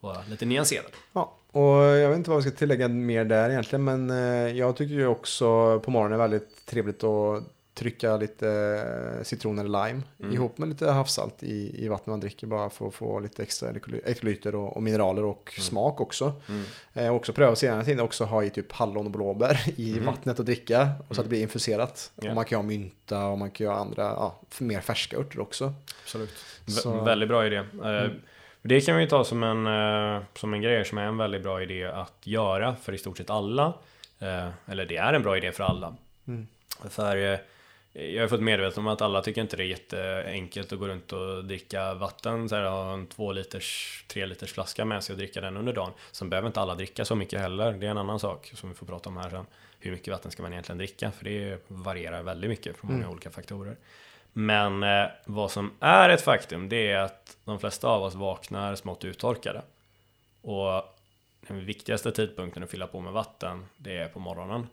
vara lite nyanserad. Ja, och jag vet inte vad vi ska tillägga mer där egentligen, men jag tycker ju också på morgonen är väldigt trevligt att trycka lite citron eller lime ihop med lite havssalt i vattnet man dricker bara för att få lite extra elektrolyter och mineraler och smak också. Också pröva senare till också ha i typ hallon och blåbär i vattnet och dricka och så att det blir infuserat. Och man kan ha mynta och man kan ha andra mer färska örter också. Absolut. Väldigt bra idé. Det kan vi ta som en grej som är en väldigt bra idé att göra för i stort sett alla. Eller det är en bra idé för alla. För jag har fått medveten om att alla tycker inte det är jätteenkelt att gå runt och dricka vatten. Så här, ha en 3 liters flaska med sig och dricka den under dagen. Sen behöver inte alla dricka så mycket heller. Det är en annan sak som vi får prata om här sen. Hur mycket vatten ska man egentligen dricka? För det varierar väldigt mycket från många olika faktorer. Men vad som är ett faktum det är att de flesta av oss vaknar smått uttorkade. Och den viktigaste tidpunkten att fylla på med vatten det är på morgonen.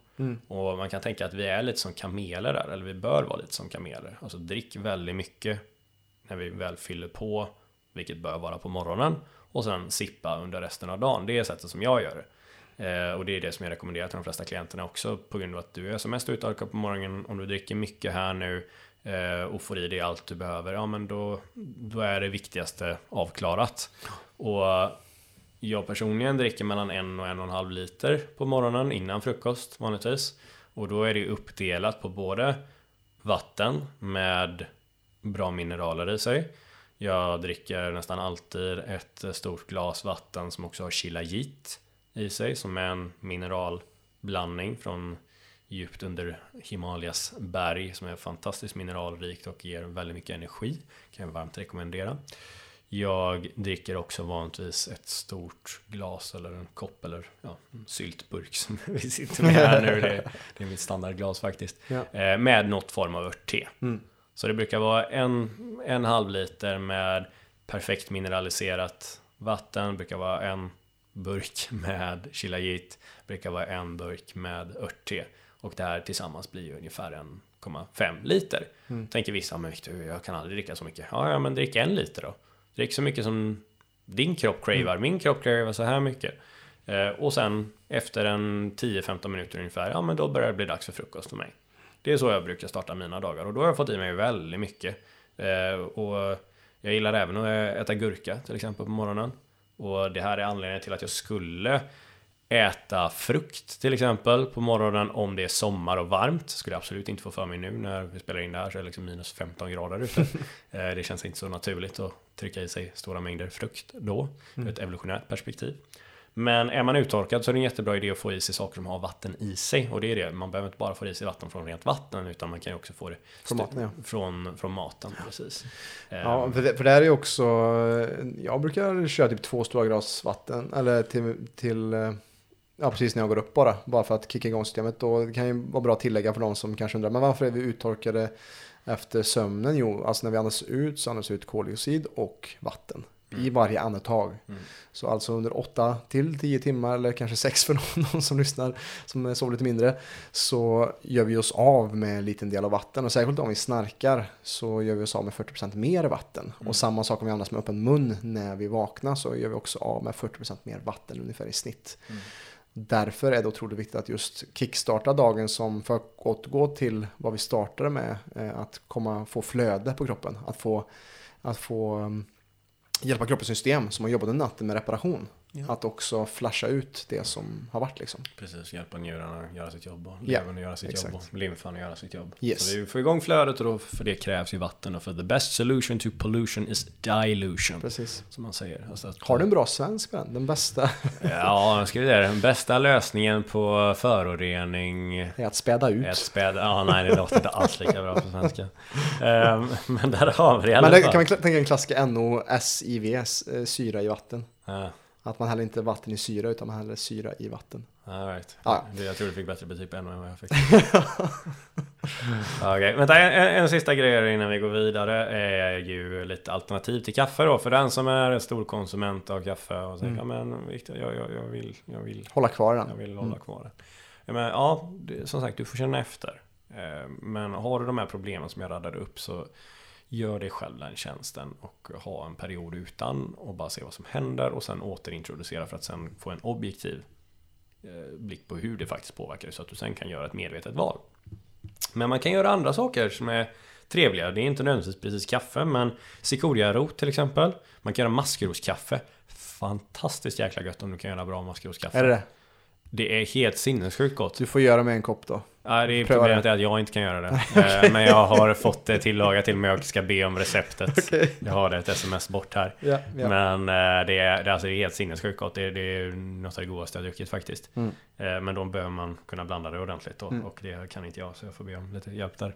Och man kan tänka att vi är lite som kameler där, eller vi bör vara lite som kameler, alltså drick väldigt mycket när vi väl fyller på, vilket bör vara på morgonen, och sen sippa under resten av dagen. Det är sättet som jag gör det, och det är det som jag rekommenderar till de flesta klienterna också, på grund av att du är som mest uttorkad på morgonen. Om du dricker mycket här nu och får i dig allt du behöver, ja men då är det viktigaste avklarat. Och jag personligen dricker mellan 1 och 1,5 liter på morgonen innan frukost vanligtvis. Och då är det uppdelat på både vatten med bra mineraler i sig. Jag dricker nästan alltid ett stort glas vatten som också har Shilajit i sig, som är en mineralblandning från djupt under Himalayas berg, som är fantastiskt mineralrikt och ger väldigt mycket energi. Kan jag varmt rekommendera. Jag dricker också vanligtvis ett stort glas eller en kopp eller en syltburk som vi sitter med här nu. Det är mitt standardglas faktiskt. Ja. Med något form av örtte. Mm. Så det brukar vara en halv liter med perfekt mineraliserat vatten. Det brukar vara en burk med shilajit. Det brukar vara en burk med örtte. Och det här tillsammans blir ju ungefär 1,5 liter. Mm. Tänker vissa, men Victor, jag kan aldrig dricka så mycket. Ja, men drick 1 liter då. Drick så mycket som din kropp cravar. Mm. Min kropp cravar så här mycket. Och sen efter en 10-15 minuter ungefär, ja men då börjar det bli dags för frukost för mig. Det är så jag brukar starta mina dagar. Och då har jag fått i mig väldigt mycket. Och jag gillar även att äta gurka till exempel på morgonen. Och det här är anledningen till att jag skulle äta frukt till exempel på morgonen om det är sommar och varmt. Skulle jag absolut inte få för mig nu när vi spelar in det här, så är det liksom minus 15 grader ute. Det känns inte så naturligt att trycka i sig stora mängder frukt då, ur ett evolutionärt perspektiv. Men är man uttorkad så är det en jättebra idé att få i sig saker som har vatten i sig. Och det är det, man behöver inte bara få i sig vatten från rent vatten, utan man kan ju också få det från maten. Ja. Från maten, precis. Ja, för det här är också, jag brukar köra typ 2 stora glas vatten, eller till ja, precis när jag går upp bara för att kicka igång systemet. Då kan ju vara bra att tillägga för de som kanske undrar, men varför är vi uttorkade efter sömnen? Jo, alltså när vi andas ut så andas ut koldioxid och vatten i varje andetag. Mm. Så alltså under 8 till 10 timmar, eller kanske 6 för någon som lyssnar som sover lite mindre, så gör vi oss av med en liten del av vatten. Och särskilt om vi snarkar så gör vi oss av med 40% mer vatten. Mm. Och samma sak om vi andas med öppen mun när vi vaknar, så gör vi också av med 40% mer vatten ungefär i snitt. Mm. Därför är det otroligt viktigt att just kickstarta dagen, som för att återgå till vad vi startade med, att få flöde på kroppen, att få hjälpa kroppens system som har jobbat en natt med reparation. Ja. Att också flasha ut det som har varit liksom. Precis, hjälpa njurarna att göra sitt jobb, och levern att göra sitt jobb, och lymfan att göra sitt jobb. Yes. Så vi får igång flödet, och då för det krävs ju vatten. Och för the best solution to pollution is dilution. Precis. Som man säger. Alltså att, har du en bra svensk vän? Den bästa? Ja, jag skriver det. Den bästa lösningen på förorening är att späda ut. Nej, det låter inte alls lika bra på svenska. Men där har vi det. Men kan man tänka en klassiska NOSIVS, syra i vatten. Ja. Att man häller inte vatten i syra, utan man häller syra i vatten. All right. Ja. Jag tror du fick bättre betyg än vad jag fick. Okay. Vänta, en sista grej innan vi går vidare är ju lite alternativ till kaffe då. För den som är en stor konsument av kaffe och säger, men Victor, jag vill hålla kvar den. Jag vill hålla kvar den. Men, ja, som sagt, du får känna efter. Men har du de här problemen som jag radade upp, så gör dig själv den tjänsten och ha en period utan och bara se vad som händer, och sen återintroducera för att sen få en objektiv blick på hur det faktiskt påverkar, så att du sen kan göra ett medvetet val. Men man kan göra andra saker som är trevliga. Det är inte nödvändigtvis precis kaffe, men cikoriarot till exempel. Man kan göra maskroskaffe. Fantastiskt jäkla gött om du kan göra bra maskroskaffe. Är det det? Det är helt sinnessjukt gott. Du får göra med en kopp då. Ja, det är problemet att jag inte kan göra det. Okay. Men jag har fått det tillagat till mig, och jag ska be om receptet. Okay. Jag har det ett sms bort här. Yeah. Men det är helt sinnessjukt gott. Det är något av det godaste jag druckit faktiskt. Men då behöver man kunna blanda det ordentligt. Och det kan inte jag, så jag får be om lite hjälp där.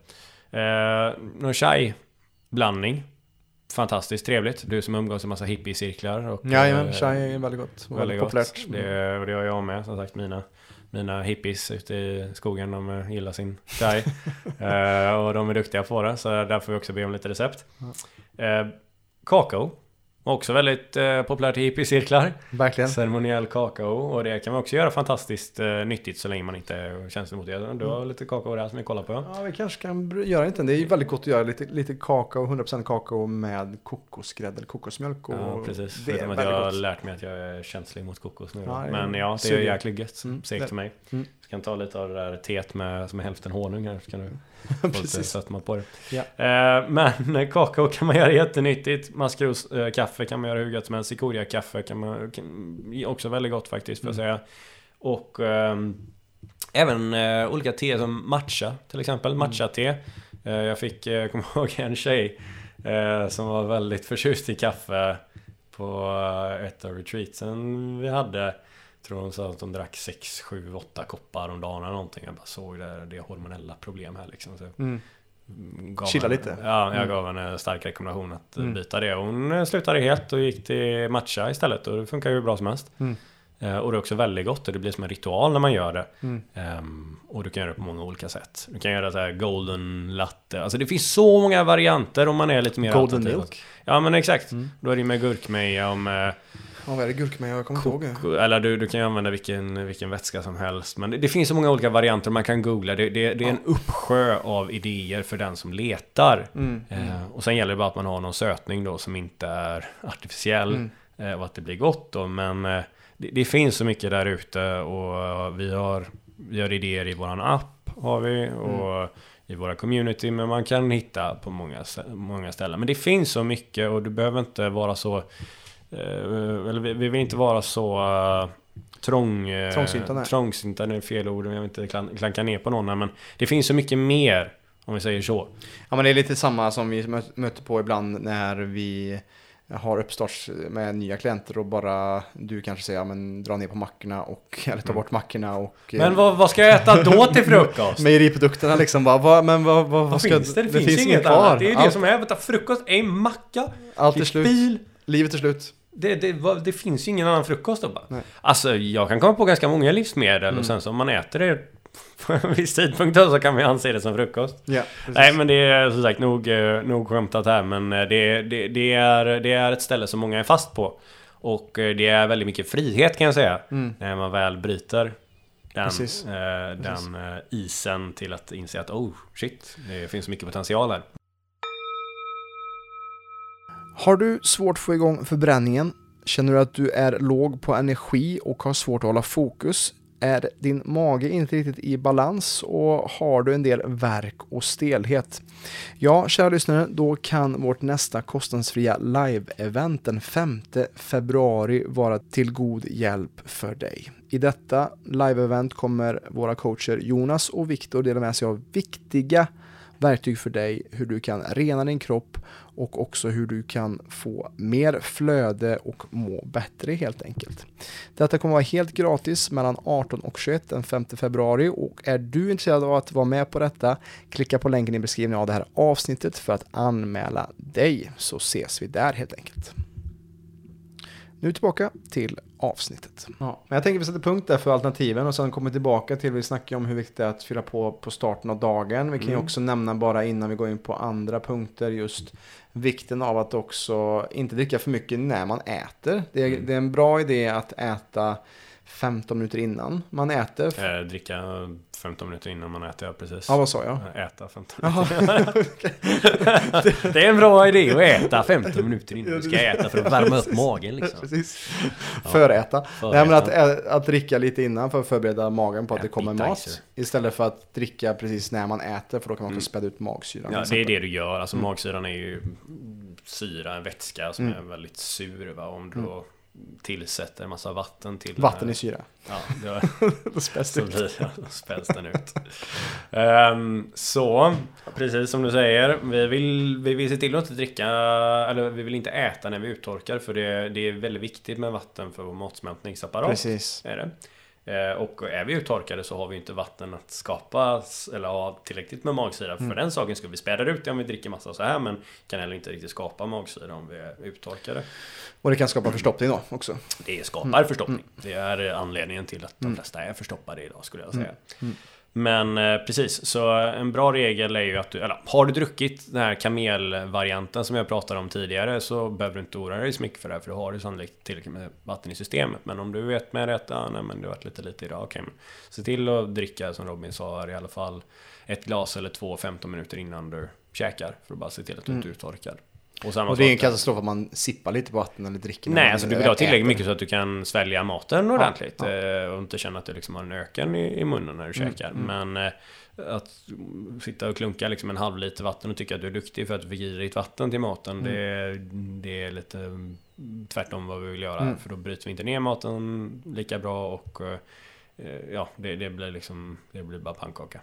Någon chai-blandning. Fantastiskt trevligt. Du som umgås en massa hippiecirklar. Och, ja, chai är väldigt gott. Väldigt populärt. Det har jag med, som sagt, mina hippies ute i skogen, de gillar sin chai. Och de är duktiga på det, så där får vi också be om lite recept. Kakao, också väldigt populärt i hippiecirklar. Verkligen. Ceremoniell kakao, och det kan man också göra fantastiskt nyttigt så länge man inte känns emot det. Du har lite kakao där som vi kollar på. Ja, vi kanske kan göra inte. Det är ju väldigt gott att göra lite kakao, 100% kakao med kokosgrädde eller kokosmjölk. Ja, precis. Det är jag har lärt mig att jag är känslig mot kokos nu. Ja, men ja, det är jäkligt gött. Segt för mig. Jag kan ta lite av det där teet som är hälften honung här, så kan du få lite sötma på det. Ja. Men kakao kan man göra jättenyttigt. Maskros kaffe kan man göra hur gott som helst. Cikoria kaffe kan också väldigt gott faktiskt, för att säga. Och även olika te som matcha till exempel. Matcha-te. Jag kommer ihåg en tjej som var väldigt förtjust i kaffe på ett av retreatsen vi hade. tror de sa att de drack 6, 7, 8 koppar om dagen eller någonting. Jag bara såg det hormonella problem här liksom. Så chilla lite. Ja, jag gav en stark rekommendation att byta det. Hon slutade helt och gick till matcha istället. Och det funkar ju bra som helst. Och det är också väldigt gott. Det blir som en ritual när man gör det. Och du kan göra det på många olika sätt. Du kan göra så här golden latte. Alltså det finns så många varianter om man är lite mer golden alternativ. Milk. Ja, men exakt. Då är det med gurkmeja och med... Ja, vad är det gurkmeja? Jag kommer inte ihåg. Eller du kan ju använda vilken vätska som helst. Men det finns så många olika varianter. Man kan googla. Det är en uppsjö av idéer för den som letar. Och sen gäller det bara att man har någon sötning då som inte är artificiell. Och att det blir gott då. Men det finns så mycket där ute. Och vi har idéer i våran app har vi. Och i våra community. Men man kan hitta på många ställen. Men det finns så mycket. Och du behöver inte vara så... Eller vi vill inte vara så trångsynta, det är fel ord, jag vill inte klanka ner på någon här, men det finns så mycket mer om vi säger så. Ja, men det är lite samma som vi möter på ibland när vi har uppstarts med nya klienter och bara du kanske säger, ja, men dra ner på mackorna eller ta bort mackorna och... Men vad ska jag äta då till frukost? Mejeriprodukterna liksom bara, vad ska... Finns det? Det finns inget annat, det är ju det som är att ta frukost, en macka, allt är slut. Livet är slut. Det finns ju ingen annan frukost då bara. Alltså jag kan komma på ganska många livsmedel och sen så om man äter det på en viss tidpunkt då, så kan man anse det som frukost. Ja, nej, men det är som sagt nog skämtat här, men det är ett ställe som många är fast på och det är väldigt mycket frihet kan jag säga när man väl bryter den isen till att inse att oh shit, det finns så mycket potential här. Har du svårt att få igång förbränningen? Känner du att du är låg på energi och har svårt att hålla fokus? Är din mage inte riktigt i balans och har du en del värk och stelhet? Ja, kära lyssnare, då kan vårt nästa kostnadsfria live-event den 5 februari vara till god hjälp för dig. I detta live-event kommer våra coacher Jonas och Victor dela med sig av viktiga verktyg för dig, hur du kan rena din kropp och också hur du kan få mer flöde och må bättre helt enkelt. Detta kommer vara helt gratis mellan 18 och 21 den 5 februari och är du intresserad av att vara med på detta, klicka på länken i beskrivningen av det här avsnittet för att anmäla dig, så ses vi där helt enkelt. Nu tillbaka till avsnittet. Ja, men jag tänker vi sätter punkt där för alternativen och sen kommer tillbaka till vi snackar om hur viktigt det är att fylla på starten av dagen. Vi kan ju också nämna bara innan vi går in på andra punkter just vikten av att också inte dricka för mycket när man äter. Det är en bra idé att äta 15 minuter innan man äter. Dricka 15 minuter innan man äter, precis. Ja, vad sa jag? Äta 15 minuter. Det är en bra idé att äta 15 minuter innan du ska äta för att värma upp magen. Liksom. Precis. Ja. Föräta. Nej, men att dricka lite innan för att förbereda magen på att det kommer mat. Istället för att dricka precis när man äter, för då kan man också späda ut magsyran. Ja, det är det du gör. Alltså, magsyran är ju syra, en vätska som är väldigt sur. Va? Om du tillsätter en massa vatten till... Vatten i syra. Ja, då späds det ut. Så, precis som du säger, vi vill se till att inte dricka, eller vi vill inte äta när vi uttorkar, för det är väldigt viktigt med vatten för vår matsmältningsapparat. Precis. Är det. Och är vi uttorkade så har vi inte vatten att skapa eller ha tillräckligt med magsyra. För den saken ska vi späda ut det om vi dricker massa så här, men kan heller inte riktigt skapa magsyra om vi är uttorkade. Och det kan skapa förstoppning då också. Det skapar förstoppning. Det är anledningen till att de flesta är förstoppade idag, skulle jag säga. Men precis, så en bra regel är ju att har du druckit den här kamelvarianten som jag pratade om tidigare, så behöver du inte oroa dig så mycket för det här, för du har ju sannolikt tillräckligt med vatten i systemet. Men om du vet med rätt, men du har varit lite idag, okej. Men se till att dricka, som Robin sa här, i alla fall ett glas eller 2-15 minuter innan du käkar, för att bara se till att du inte är uttorkad. Och det är en katastrof att man sippar lite på vatten eller dricker. Nej, alltså du vill ha tillräckligt mycket så att du kan svälja maten ordentligt. Ja. Och inte känna att du liksom har en öken i munnen när du käkar. Men att sitta och klunka liksom en halv liter vatten och tycka att du är duktig för att du fick i ditt vatten till maten, det är lite tvärtom vad vi vill göra. För då bryter vi inte ner maten lika bra och det blir bara pannkaka.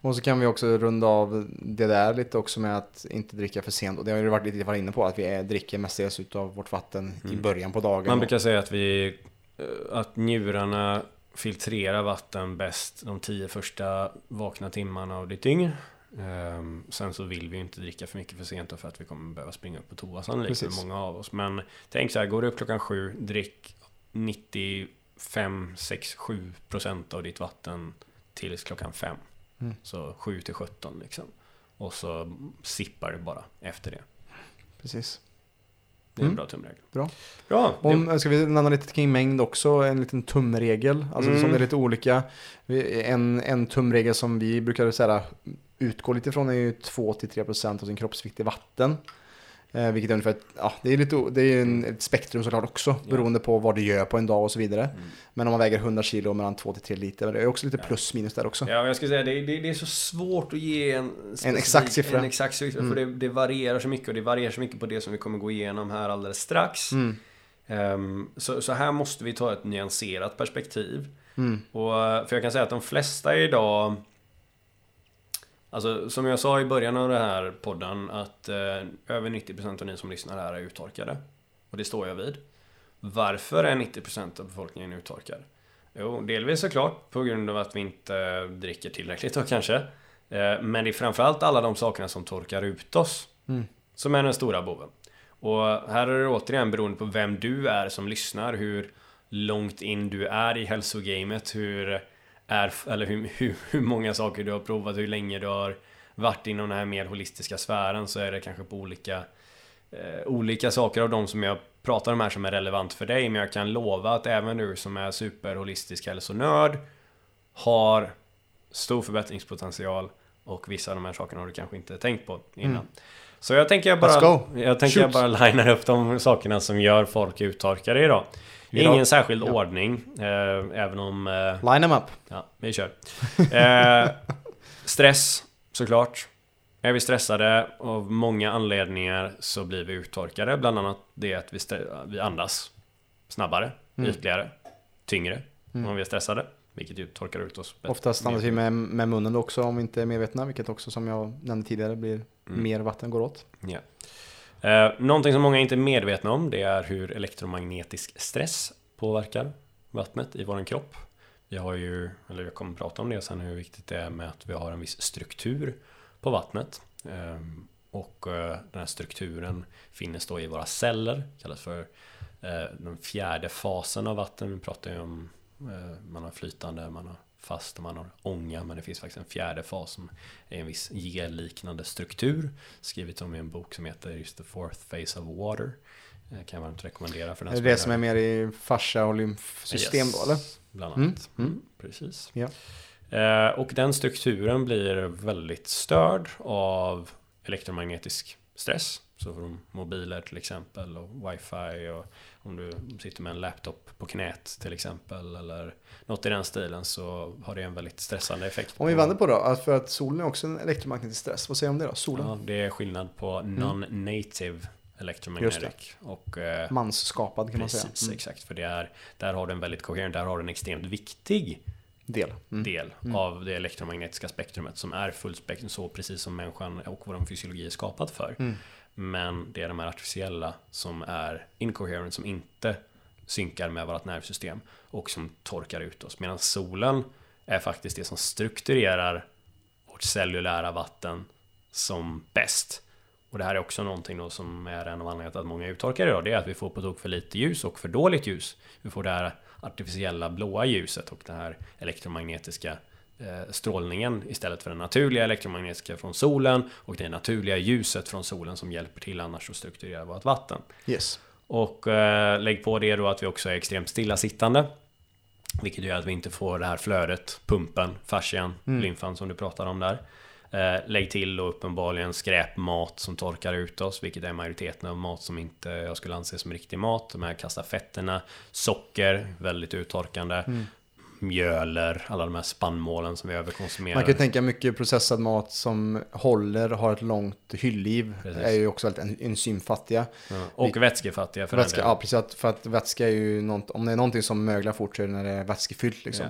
Och så kan vi också runda av det där lite också med att inte dricka för sent. Och det har ju varit lite inne på att vi dricker mestadels utav vårt vatten i början på dagen. Man brukar säga att vi att njurarna filtrerar vatten bäst de 10 första vakna timmarna av ditt dygn. Sen så vill vi inte dricka för mycket för sent för att vi kommer behöva springa upp på toa sannolikt för många av oss. Men tänk så här, går du upp klockan 7, drick 95-7% av ditt vatten tills klockan 5. Så 7-17 liksom. Och så sippar du bara efter det. Precis. Det är en bra tumregel. Bra. Ska vi nämna lite kring mängd också? En liten tumregel. Alltså som är lite olika. En tumregel som vi brukar säga utgå lite från är ju 2-3% av sin kroppsvikt i vatten. Vilket är ungefär, ett spektrum såklart också. Beroende på vad du gör på en dag och så vidare. Men om man väger 100 kilo mellan 2-3 liter. Det är också lite plus minus där också. Ja, jag skulle säga det är så svårt att ge en exakt siffra. För det varierar så mycket. Och det varierar så mycket på det som vi kommer gå igenom här alldeles strax. Så här måste vi ta ett nyanserat perspektiv. Och, för jag kan säga att de flesta idag... Alltså, som jag sa i början av den här podden att över 90% av ni som lyssnar här är uttorkade. Och det står jag vid. Varför är 90% av befolkningen uttorkad? Jo, delvis såklart på grund av att vi inte dricker tillräckligt då, kanske. Men det är framförallt alla de sakerna som torkar ut oss som är den stora boven. Och här är det återigen beroende på vem du är som lyssnar, hur långt in du är i hälsogamet, hur många saker du har provat, hur länge du har varit inom den här mer holistiska sfären, så är det kanske på olika saker av de som jag pratar om här som är relevant för dig. Men jag kan lova att även du som är superholistisk hälsonörd har stor förbättringspotential, och vissa av de här sakerna har du kanske inte tänkt på innan. Så jag tänker bara linear upp de sakerna som gör folk uttorkade idag. Ingen särskild ordning, även om... Line them up. Ja, vi kör. Stress, såklart. Är vi stressade av många anledningar så blir vi uttorkade. Bland annat det att vi andas snabbare, ytligare, tyngre om vi är stressade. Vilket ju torkar ut oss. Oftast andas vi med munnen också om vi inte är medvetna. Vilket också, som jag nämnde tidigare, blir mer vatten går åt. Ja. Någonting som många inte är medvetna om, det är hur elektromagnetisk stress påverkar vattnet i vår kropp. Jag kommer att prata om det sen, hur viktigt det är med att vi har en viss struktur på vattnet. Och den här strukturen finns då i våra celler, kallas för den fjärde fasen av vatten. Vi pratar ju om man har flytande, man har fast och man har ånga, men det finns faktiskt en fjärde fas som är en viss gelliknande struktur, skrivet om i en bok som heter just The Fourth Phase of Water. Kan jag varmt rekommendera för den som är det som är mer i fascia och lymfsystem då, eller? Bland annat. Precis. Ja. Och den strukturen blir väldigt störd av elektromagnetisk stress. Så från mobiler till exempel, och wifi, och om du sitter med en laptop på knät till exempel eller något i den stilen, så har det en väldigt stressande effekt. Om vi vänder på då, för att solen är också en elektromagnetisk stress. Vad säger du om det då? Solen? Ja, det är skillnad på non-native elektromagnetisk och mansskapad kan man säga. Precis, exakt. För det är, där har du en väldigt koherent, där har du en extremt viktig del av det elektromagnetiska spektrumet som är fullt spektrum, så precis som människan och vår fysiologi är skapad för. Men det är de här artificiella som är incoherent, som inte synkar med vårt nervsystem och som torkar ut oss. Medan solen är faktiskt det som strukturerar vårt cellulära vatten som bäst. Och det här är också någonting då som är en av anledningarna att många uttorkar idag. Det är att vi får på tok för lite ljus och för dåligt ljus. Vi får det här artificiella blåa ljuset och den här elektromagnetiska strålningen istället för den naturliga elektromagnetiska från solen och det naturliga ljuset från solen som hjälper till annars att strukturera vårt vatten. Yes. Och lägg på det då att vi också är extremt stillasittande, vilket gör att vi inte får det här flödet, pumpen, fascian, lymfan som du pratar om där. Lägg till och uppenbarligen skräpmat som torkar ut oss, vilket är majoriteten av mat som inte jag skulle anse som riktig mat. De här kasta fetterna, socker, väldigt uttorkande. Mjöler, alla de här spannmålen som vi överkonsumerar. Man kan ju tänka mycket processad mat som har ett långt hyllliv. Precis. Är ju också väldigt enzymfattiga. Ja. Och vätskefattiga. Precis. För att vätska är ju något, om det är någonting som möglar fort så är det när det är vätskefyllt liksom.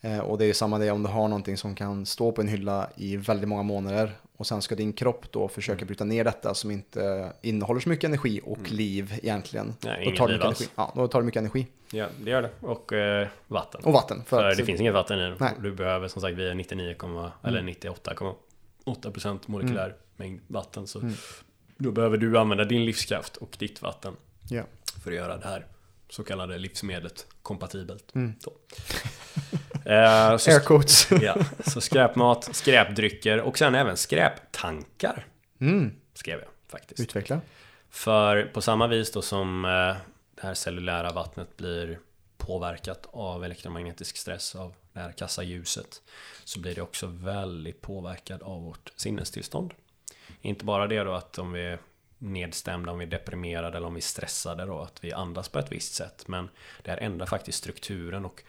Ja. Och det är ju samma det om du har någonting som kan stå på en hylla i väldigt många månader Och sen ska din kropp då försöka bryta ner detta som inte innehåller så mycket energi och liv egentligen. Nej, då tar det mycket energi. Ja, då tar det mycket energi. Ja, det gör det. Och vatten. Och vatten. För att, det finns inget vatten i den. Du behöver som sagt, vi är 98,8% molekylär mängd vatten. Så då behöver du använda din livskraft och ditt vatten för att göra det här så kallade livsmedlet kompatibelt. Mm. Då. Aircoats. Ja, så skräpmat, skräpdrycker och sen även skräptankar skrev jag faktiskt. Utveckla. För på samma vis då som det här cellulära vattnet blir påverkat av elektromagnetisk stress av det här kassaljuset så blir det också väldigt påverkad av vårt sinnestillstånd. Inte bara det då att om vi är nedstämda, om vi är deprimerade eller om vi är stressade då, att vi andas på ett visst sätt, men det här ändrar faktiskt strukturen och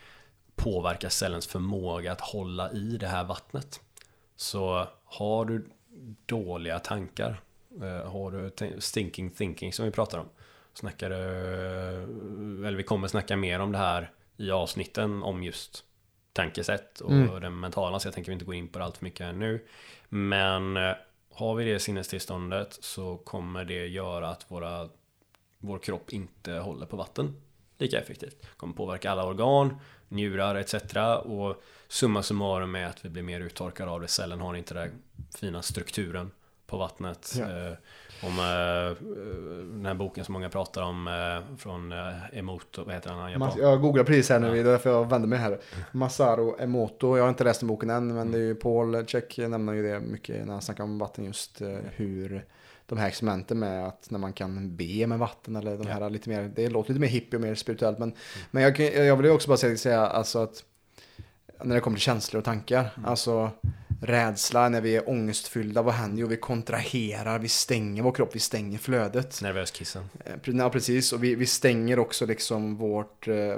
påverkar cellens förmåga att hålla i det här vattnet. Så har du dåliga tankar, har du stinking thinking som vi pratar om, vi kommer snacka mer om det här i avsnitten om just tankesätt och den mentala, så jag tänker vi inte gå in på det allt för mycket nu. Men har vi det sinnestillståndet så kommer det göra att vår kropp inte håller på vatten lika effektivt. Det kommer påverka alla organ, njurar etc. Och summa summarum är att vi blir mer uttorkade av det. Cellen har inte den fina strukturen på vattnet. Ja. Den här boken som många pratar om från Emoto, vad heter han? Jag googlar precis här nu, därför jag vänder mig här. Masaru Emoto, jag har inte läst den boken än, men det är ju Paul Cech nämner ju det mycket när han snackar om vatten, just hur de här experimenten med att när man kan be med vatten eller de här lite mer, det låter lite mer hippie och mer spirituellt, men jag vill ju också bara säga alltså att när det kommer till känslor och tankar, alltså rädsla, när vi är ångestfyllda, vad händer? Jo, vi kontraherar, vi stänger vår kropp, vi stänger flödet. Nervös kissen. Ja, precis. Och vi stänger också liksom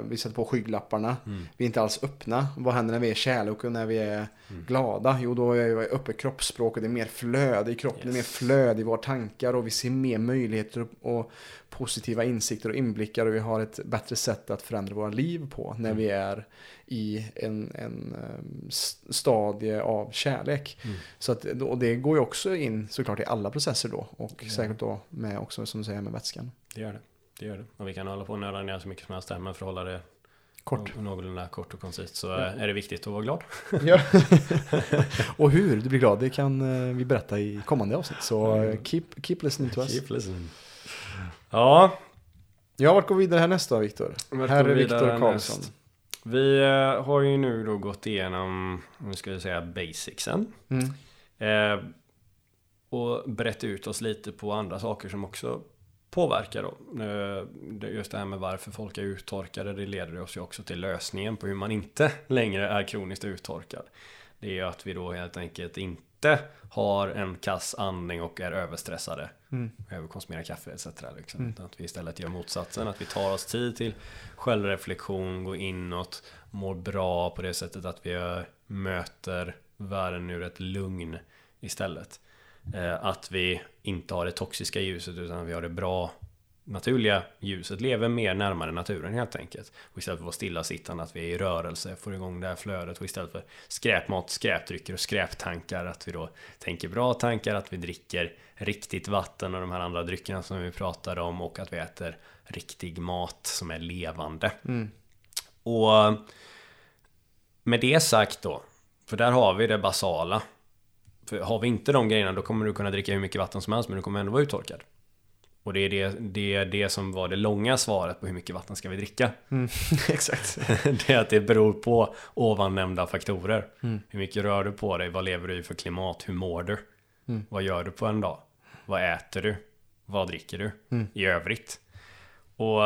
vi sätter på skygglapparna. Mm. Vi är inte alls öppna. Vad händer när vi är kärlek och när vi är glada? Jo, då är vi uppe i kroppsspråk och det är mer flöde i kroppen, det är mer flöde i våra tankar och vi ser mer möjligheter och positiva insikter och inblickar, och vi har ett bättre sätt att förändra våra liv på när vi är i en stadie av kärlek. Mm. Så att, och det går ju också in såklart i alla processer då, och säkert då med också, som du säger, med vätskan. Det gör det. Och vi kan hålla på och nöda ner så mycket som helst där, men för att hålla det kort. Någorlunda kort och koncist, så är det viktigt att vara glad. Ja. Och hur du blir glad, det kan vi berätta i kommande avsnitt. Så keep listening to us. Keep listening. Ja, vart går vi vidare här nästa, Victor? Här är Victor Karlsson. Vi har ju nu då gått igenom, nu ska jag säga, basicsen. Och brett ut oss lite på andra saker som också påverkar då. Just det här med varför folk är uttorkade, det leder oss ju också till lösningen på hur man inte längre är kroniskt uttorkad. Det är ju att vi då helt enkelt inte har en kass andning och är överstressade. Överkonsumerar kaffe etc. Liksom. Att vi istället gör motsatsen. Att vi tar oss tid till självreflektion, går inåt, mår bra på det sättet att vi möter världen ur ett lugn istället. Att vi inte har det toxiska ljuset utan vi har det bra naturliga ljuset, lever mer närmare naturen helt enkelt. Och istället för att vara stillasittande, att vi är i rörelse, får igång det här flödet, och istället för skräpmat, skräpdrycker och skräptankar, att vi då tänker bra tankar, att vi dricker riktigt vatten och de här andra dryckerna som vi pratade om, och att vi äter riktig mat som är levande. Och med det sagt då, för där har vi det basala. För har vi inte de grejerna, då kommer du kunna dricka hur mycket vatten som helst, men du kommer ändå vara uttorkad. Och det är det som var det långa svaret på hur mycket vatten ska vi dricka. Exakt. Det är att det beror på ovannämnda faktorer. Hur mycket rör du på dig? Vad lever du i för klimat? Hur mår du? Vad gör du på en dag? Vad äter du? Vad dricker du? I övrigt. Och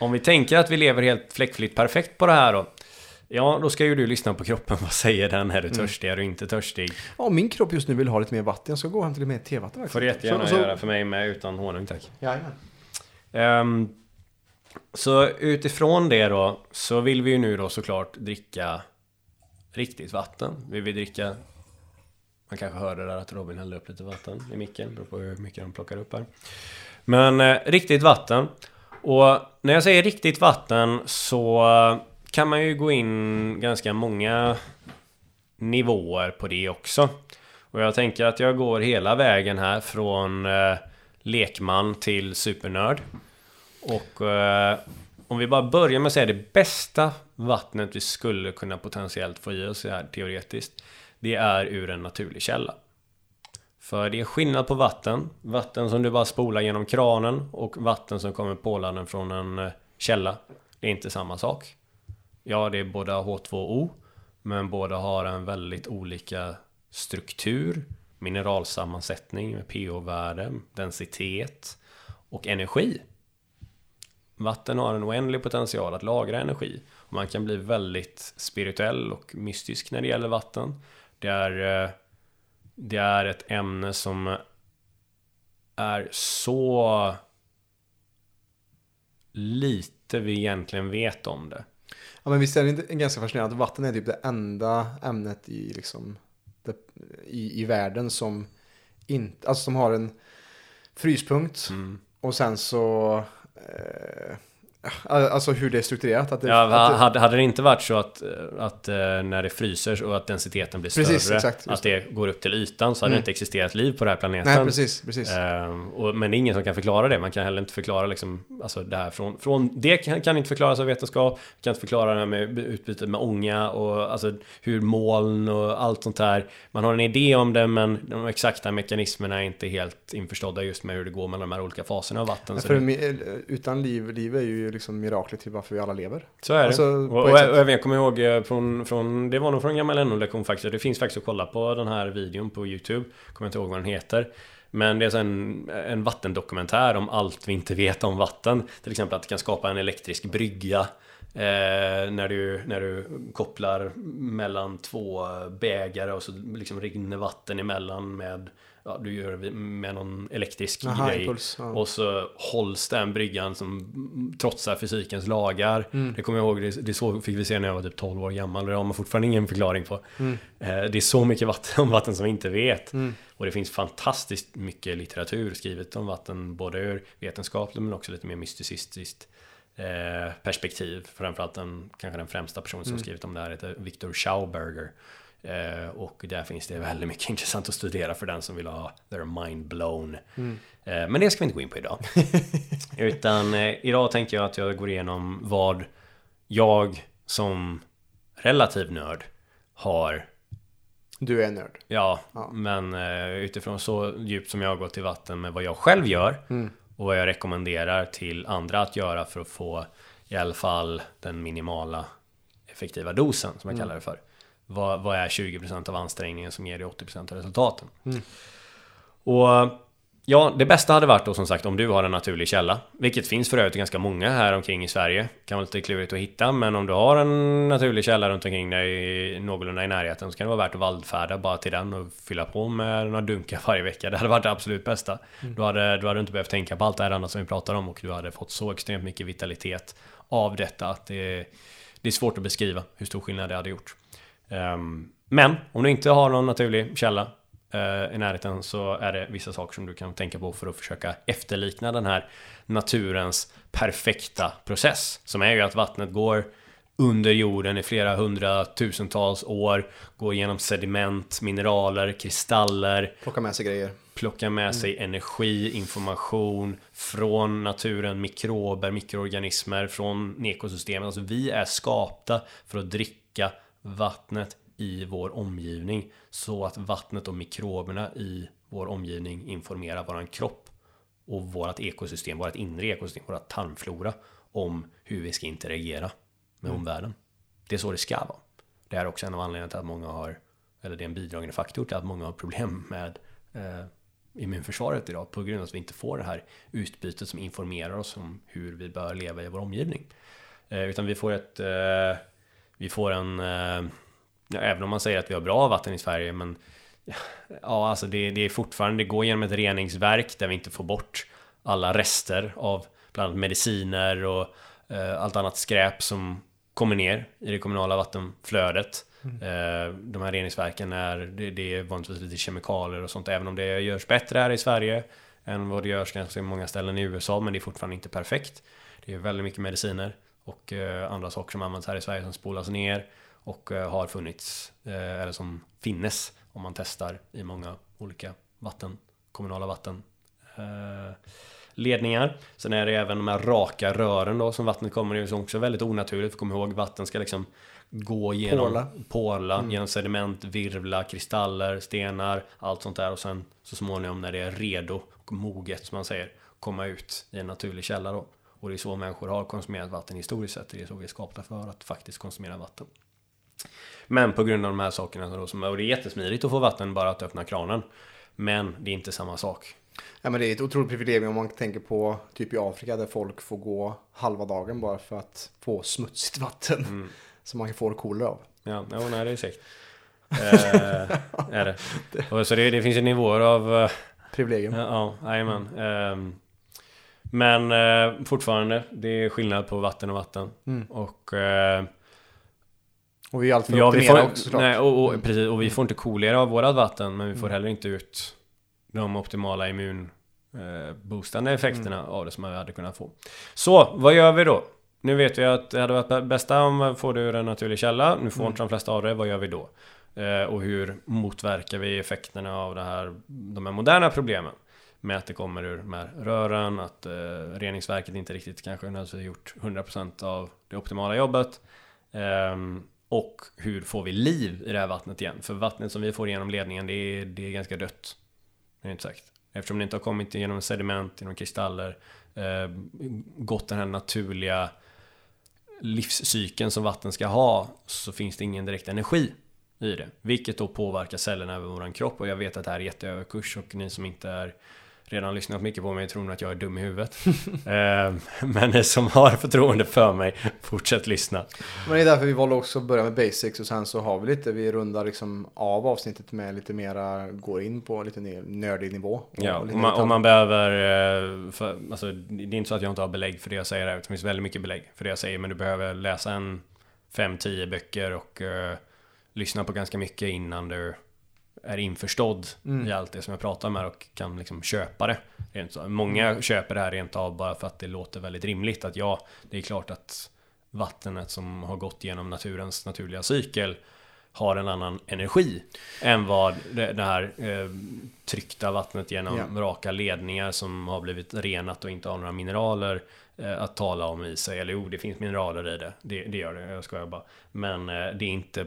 om vi tänker att vi lever helt fläckfritt perfekt på det här då. Ja, då ska ju du lyssna på kroppen. Vad säger den? Är du törstig? Är du inte törstig? Ja, min kropp just nu vill ha lite mer vatten. Jag ska gå hem till lite mer tevatten. Får det jättegärna göra för mig med utan honung, tack. Jajamän. Så utifrån det då, så vill vi ju nu då såklart dricka riktigt vatten. Vi vill dricka... Man kanske hörde där att Robin hällde upp lite vatten i micken. Beror på hur mycket de plockar upp här. Men riktigt vatten. Och när jag säger riktigt vatten så... kan man ju gå in ganska många nivåer på det också. Och jag tänker att jag går hela vägen här från lekman till supernörd. Och om vi bara börjar med att säga det bästa vattnet vi skulle kunna potentiellt få i oss här teoretiskt, det är ur en naturlig källa. För det är skillnad på vatten. Vatten som du bara spolar genom kranen och vatten som kommer pålanden från en källa. Det är inte samma sak. Ja, det är båda H2O, men båda har en väldigt olika struktur, mineralsammansättning med pH-värde, densitet och energi. Vatten har en oändlig potential att lagra energi. Och man kan bli väldigt spirituell och mystisk när det gäller vatten. Det är ett ämne som är så lite vi egentligen vet om det. Ja, men visst är det ganska fascinerande att vatten är typ det enda ämnet i, liksom, i världen som inte, alltså som har en fryspunkt. Mm. Och sen så alltså hur det är strukturerat, att det, ja, hade det inte varit så att när det fryser och att densiteten blir större, precis, exakt, att det går upp till ytan, så hade det inte existerat liv på den här planeten. Nej, precis. Men det är ingen som kan förklara det. Man kan heller inte förklara liksom, alltså det här från det kan inte förklaras av vetenskap. Man kan inte förklara det här med utbytet med ånga och alltså hur moln och allt sånt där. Man har en idé om det, men de exakta mekanismerna är inte helt införstådda just med hur det går mellan de här olika faserna av vatten. Ja, för utan liv är ju liksom miraklet till varför vi alla lever. Så är det. Alltså, och jag kommer ihåg från det var nog från gammal NO-lektion faktiskt. Det finns faktiskt att kolla på den här videon på YouTube. Kommer inte ihåg vad den heter. Men det är en vattendokumentär om allt vi inte vet om vatten. Till exempel att det kan skapa en elektrisk brygga när du kopplar mellan två bägare och så liksom rinner vatten emellan med... Ja, du gör det med någon elektrisk grej. Impuls, ja. Och så hålls den bryggan som trotsar fysikens lagar. Mm. Det kommer jag ihåg, det så fick vi se när jag var typ 12 år gammal. Det har man fortfarande ingen förklaring på. Mm. Det är så mycket vatten som vi inte vet. Mm. Och det finns fantastiskt mycket litteratur skrivet om vatten, både ur vetenskapligt men också lite mer mysticistiskt perspektiv. Framförallt kanske den främsta personen som skrivit om det här heter Victor Schauberger. Och där finns det väldigt mycket intressant att studera för den som vill ha their mind blown. Men det ska vi inte gå in på idag. Utan idag tänker jag att jag går igenom vad jag som relativ nörd har. Du är nörd. Ja. Men utifrån så djupt som jag har gått i vatten med vad jag själv gör och vad jag rekommenderar till andra att göra för att få i alla fall den minimala effektiva dosen som jag kallar det för. Vad är 20% av ansträngningen som ger dig 80% av resultaten? Och ja, det bästa hade varit då som sagt om du har en naturlig källa, vilket finns för övrigt ganska många här omkring i Sverige. Kan vara lite klurigt att hitta, men om du har en naturlig källa runt omkring dig någorlunda i närheten så kan det vara värt att vallfärda bara till den och fylla på med några dunkar varje vecka. Det hade varit det absolut bästa. Du hade inte behövt tänka på allt det här andra som vi pratar om och du hade fått så extremt mycket vitalitet av detta att det är svårt att beskriva hur stor skillnad det hade gjort. Men om du inte har någon naturlig källa i närheten så är det vissa saker som du kan tänka på för att försöka efterlikna den här naturens perfekta process, som är ju att vattnet går under jorden i flera hundratusentals år, går genom sediment, mineraler, kristaller, plockar med sig grejer, plockar med sig energi, information från naturen, mikrober, mikroorganismer från ekosystemen. Alltså vi är skapta för att dricka vattnet i vår omgivning, så att vattnet och mikroberna i vår omgivning informerar vår kropp och vårt ekosystem, vårt inre ekosystem, vårt tarmflora om hur vi ska interagera med omvärlden. Det är så det ska vara. Det är också en av anledningarna till att många har, eller det är en bidragande faktor till att många har problem med immunförsvaret idag, på grund av att vi inte får det här utbytet som informerar oss om hur vi bör leva i vår omgivning. Utan vi får ett även om man säger att vi har bra vatten i Sverige, men ja, alltså det är fortfarande, det går genom ett reningsverk där vi inte får bort alla rester av bland annat mediciner och allt annat skräp som kommer ner i det kommunala vattenflödet. De här reningsverken det är vanligtvis lite kemikalier och sånt, även om det görs bättre här i Sverige än vad det görs i många ställen i USA, men det är fortfarande inte perfekt. Det är väldigt mycket mediciner och andra saker som används här i Sverige som spolas ner och har funnits eller som finnes om man testar i många olika vatten, kommunala vattenledningar. Sen är det även de här raka rören då, som vattnet kommer i, som också är väldigt onaturligt. För kom ihåg, vatten ska liksom gå genom porla genom sediment, virvla, kristaller, stenar, allt sånt där. Och sen så småningom när det är redo och moget, som man säger, komma ut i en naturlig källa då. Och det är så människor har konsumerat vatten historiskt sett. Det är så vi är skapta för att faktiskt konsumera vatten. Men på grund av de här sakerna då, som, och det är jättesmidigt att få vatten bara att öppna kranen. Men det är inte samma sak. Ja, men det är ett otroligt privilegium om man tänker på typ i Afrika där folk får gå halva dagen bara för att få smutsigt vatten som man får kolor av. Ja, ja, nej, det är säkert. Är det. Och så det finns ju nivåer av privilegium. Ja, amen. Men fortfarande, det är skillnad på vatten och vatten. Och vi är alltid optimerade också, såklart. Nej, precis, och vi får inte kolera av vårat vatten, men vi får heller inte ut de optimala immunboostande effekterna av det som vi hade kunnat få. Så, vad gör vi då? Nu vet vi att det hade varit bästa om får du en naturlig källa. Nu får inte de flesta av det. Vad gör vi då? Och hur motverkar vi effekterna av det här, de här moderna problemen? Med att det kommer ur de här rören, att reningsverket inte riktigt kanske har gjort 100% av det optimala jobbet. Och hur får vi liv i det här vattnet igen? För vattnet som vi får genom ledningen, det är ganska dött. Det är inte sagt. Eftersom det inte har kommit genom sediment, genom kristaller, gått den här naturliga livscykeln som vatten ska ha, så finns det ingen direkt energi i det. Vilket då påverkar cellerna över vår kropp. Och jag vet att det här är jätteöverkurs, och ni som inte är redan lyssnat mycket på mig tror nog att jag är dum i huvudet. Men ni som har förtroende för mig, fortsätt lyssna. Men det är därför vi valde också att börja med basics, och sen så har vi lite, vi rundar liksom av avsnittet med lite mera, går in på lite nördig nivå. Om man behöver, alltså, det är inte så att jag inte har belägg för det jag säger här, utan det finns väldigt mycket belägg för det jag säger, men du behöver läsa 5-10 böcker och lyssna på ganska mycket innan du är införstådd i allt det som jag pratar med och kan liksom köpa det. Många köper det här rent av bara för att det låter väldigt rimligt, att ja, det är klart att vattnet som har gått genom naturens naturliga cykel har en annan energi än vad det här tryckta vattnet genom raka ledningar som har blivit renat och inte har några mineraler att tala om i sig. Eller det finns mineraler i det. Det gör det, jag skojar bara. Men det är inte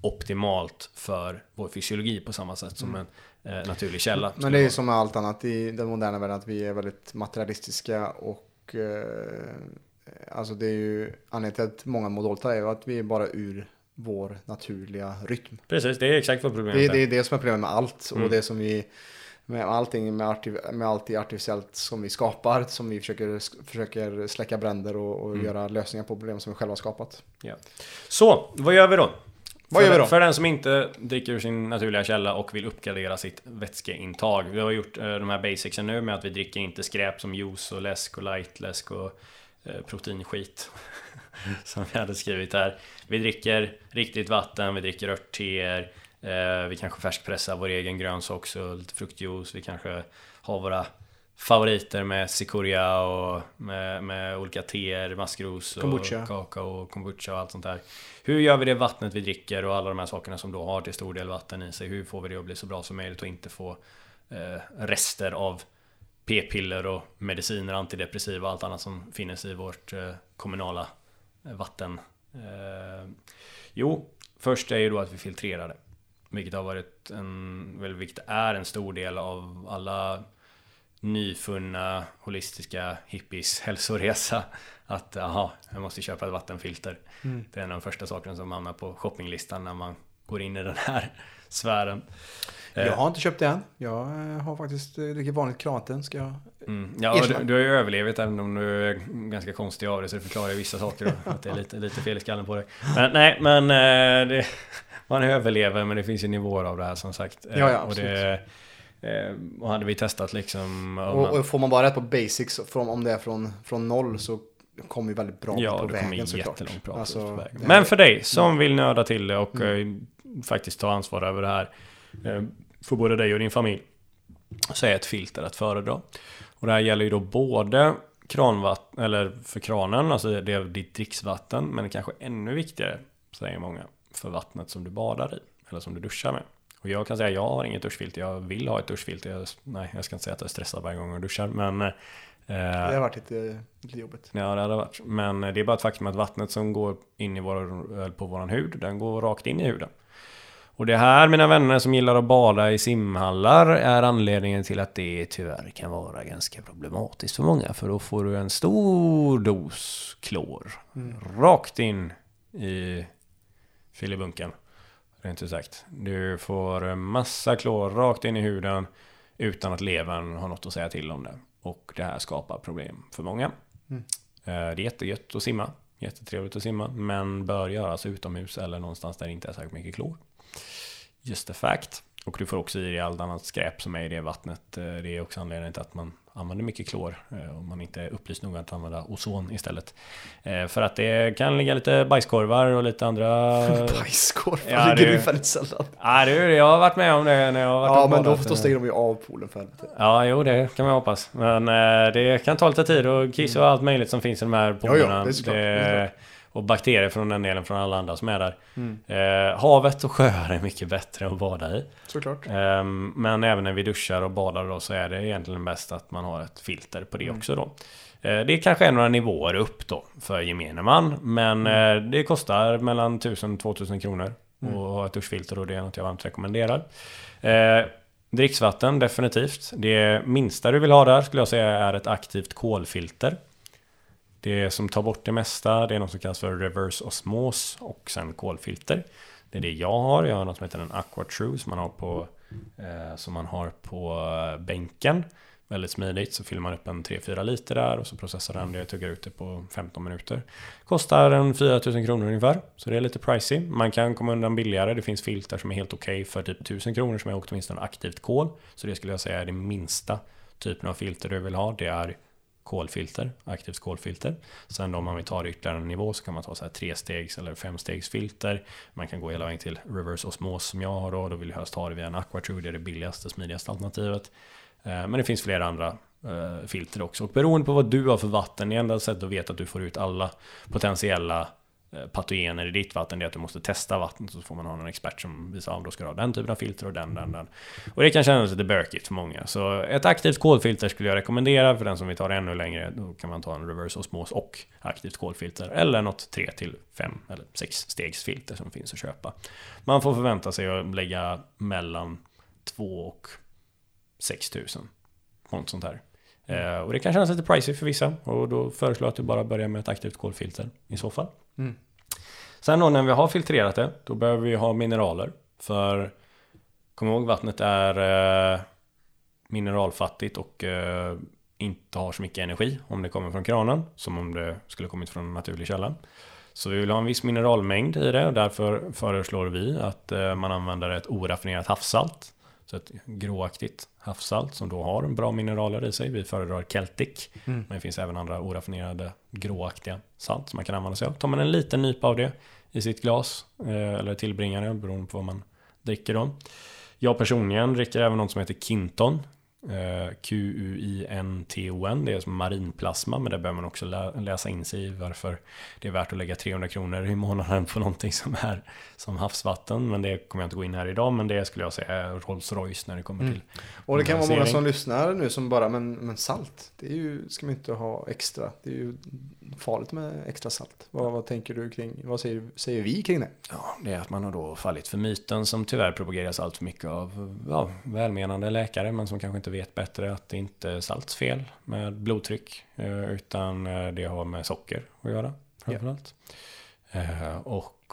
optimalt för vår fysiologi på samma sätt som en naturlig källa. Men det är ju som med allt annat i den moderna världen, att vi är väldigt materialistiska, och alltså det är ju anledningen till att många mår dåligt är att vi är bara ur vår naturliga rytm. Precis, det är exakt vad problemet är. Det är det som är problemet med allt, och det som vi med allting, med allt i artificiellt som vi skapar, som vi försöker släcka bränder och göra lösningar på problem som vi själva har skapat. Ja. Så, vad gör vi då? För den som inte dricker ur sin naturliga källa och vill uppgradera sitt vätskeintag. Vi har gjort de här basicsen nu med att vi dricker inte skräp som juice och läsk och lightläsk och proteinskit som vi hade skrivit här. Vi dricker riktigt vatten, vi dricker örtteer, vi kanske färskpressar vår egen grönsakssult, fruktjuice, vi kanske har våra favoriter med cicoria och med olika teer, maskros och kombucha. Kakao och kombucha och allt sånt där. Hur gör vi det vattnet vi dricker och alla de här sakerna som då har till stor del vatten i sig? Hur får vi det att bli så bra som möjligt och inte få rester av p-piller och mediciner, antidepressiva och allt annat som finns i vårt kommunala vatten? Först är ju då att vi filtrerar det. Vilket har varit vilket är en stor del av alla nyfunna, holistiska hippies hälsoresa, att jag måste köpa ett vattenfilter. Det är en av de första sakerna som hamnar på shoppinglistan när man går in i den här sfären. Jag har inte köpt det än. Jag har faktiskt dricker vanligt kranten, ska jag du har ju överlevt, även om du är ganska konstig av det, så det förklarar ju vissa saker då, att det är lite fel i skallen på dig. Man överlever, men det finns ju nivåer av det här, som sagt. Ja, och det och hade vi testat liksom, och får man bara rätt på basics om det är från noll, så kommer vi väldigt bra på vägen, såklart. Men för dig som vill nörda till det och faktiskt ta ansvar över det här, för både dig och din familj, så är ett filter att föredra. Och det här gäller ju då både kranvatten, eller för kranen, alltså det är ditt dricksvatten, men kanske ännu viktigare, säger många, för vattnet som du badar i eller som du duschar med. Och jag kan säga att jag har inget duschfilter, jag vill ha ett duschfilter. Jag ska inte säga att jag är stressad varje gång jag duschar, men det har varit lite jobbigt. Ja, det har varit. Men det är bara ett faktum att vattnet som går in i på våran hud, den går rakt in i huden. Och det här, mina vänner som gillar att bada i simhallar, är anledningen till att det tyvärr kan vara ganska problematiskt för många. För då får du en stor dos klor rakt in i filibunken, rent ut sagt. Du får massa klor rakt in i huden utan att levern har något att säga till om det. Och det här skapar problem för många. Det är jättegött att simma, jättetrevligt att simma, men bör göras utomhus eller någonstans där det inte är särskilt mycket klor. Just a fact. Och du får också i dig allt annat skräp som är i det vattnet. Det är också anledningen till att man använder mycket klor, om man inte är upplyst nog att använda ozon istället. För att det kan ligga lite bajskorvar och lite andra... Bajskorvar? Ja, ligger ju väldigt sällan. Ja, du, jag har varit med om det när jag har varit och badat. Men då stiger de ju av poolen för helvete. Ja, jo, det kan man hoppas. Men det kan ta lite tid och kiss och allt möjligt som finns i de här poolerna. Det är och bakterier från den delen, från alla andra som är där. Havet och sjöar är mycket bättre att bada i. Såklart. Men även när vi duschar och badar då, så är det egentligen bäst att man har ett filter på det också då. Det är kanske några nivåer upp då för gemene man. Men det kostar mellan 1000 och 2000 kronor att ha ett duschfilter, och det är något jag varmt rekommenderar. Dricksvatten, definitivt. Det minsta du vill ha där skulle jag säga är ett aktivt kolfilter. Det som tar bort det mesta, det är något som kallas för reverse osmos och sen kolfilter. Det är det jag har. Jag har något som heter en Aqua True som man har på bänken. Väldigt smidigt, så fyller man upp en 3-4 liter där och så processar den det och tuggar ut det på 15 minuter. Kostar en 4000 kronor ungefär, så det är lite pricey. Man kan komma undan billigare, det finns filter som är helt okej för typ 1000 kronor som är åtminstone aktivt kol. Så det skulle jag säga är det minsta typen av filter du vill ha, det är kolfilter, aktivt kolfilter. Sen då, om man vill ta det ytterligare en nivå, så kan man ta så här 3-stegs eller 5-stegsfilter. Man kan gå hela vägen till reverse osmos som jag har då. Då vill jag helst ta det via en AquaTrue, det är det billigaste, smidigaste alternativet. Men det finns flera andra filter också. Och beroende på vad du har för vatten, det enda sättet att veta att du får ut alla potentiella patogener i ditt vatten, det är att du måste testa vattnet, så får man ha någon expert som visar om du ska ha den typen av filter och den. Och det kan kännas lite bökigt för många. Så ett aktivt kolfilter skulle jag rekommendera. För den som vill ta det ännu längre, då kan man ta en reverse osmos och aktivt kolfilter eller något 3-5 eller 6-stegsfilter som finns att köpa. Man får förvänta sig att lägga mellan 2 och 6000 på något sånt här. Och det kan kännas lite pricey för vissa, och då föreslår jag att du bara börjar med ett aktivt kolfilter i så fall. Sen då, när vi har filtrerat det, då behöver vi ha mineraler. För kom ihåg, vattnet är mineralfattigt och inte har så mycket energi om det kommer från kranen som om det skulle kommit från en naturlig källa. Så vi vill ha en viss mineralmängd i det, och därför föreslår vi att man använder ett oraffinerat havssalt. Så ett gråaktigt havssalt som då har en bra mineraler i sig. Vi föredrar Celtic, men det finns även andra oraffinerade gråaktiga salt som man kan använda sig av. Tar man en liten nypa av det i sitt glas eller tillbringare, beroende på vad man dricker då. Jag personligen dricker även något som heter Quinton. Quinton, det är som marinplasma, men där behöver man också läsa in sig i varför det är värt att lägga 300 kronor i månaden på någonting som är som havsvatten, men det kommer jag inte gå in här idag, men det skulle jag säga är Rolls Royce när det kommer till. Och det kan vara många som lyssnar nu som bara, men salt, det är ju, ska man inte ha extra, det är ju farligt med extra salt. Vad tänker du kring, vad säger vi kring det? Ja, det är att man har då fallit för myten som tyvärr propageras allt för mycket av välmenande läkare, men som kanske inte vet bättre, att det inte är saltsfel med blodtryck, utan det har med socker att göra framförallt. Och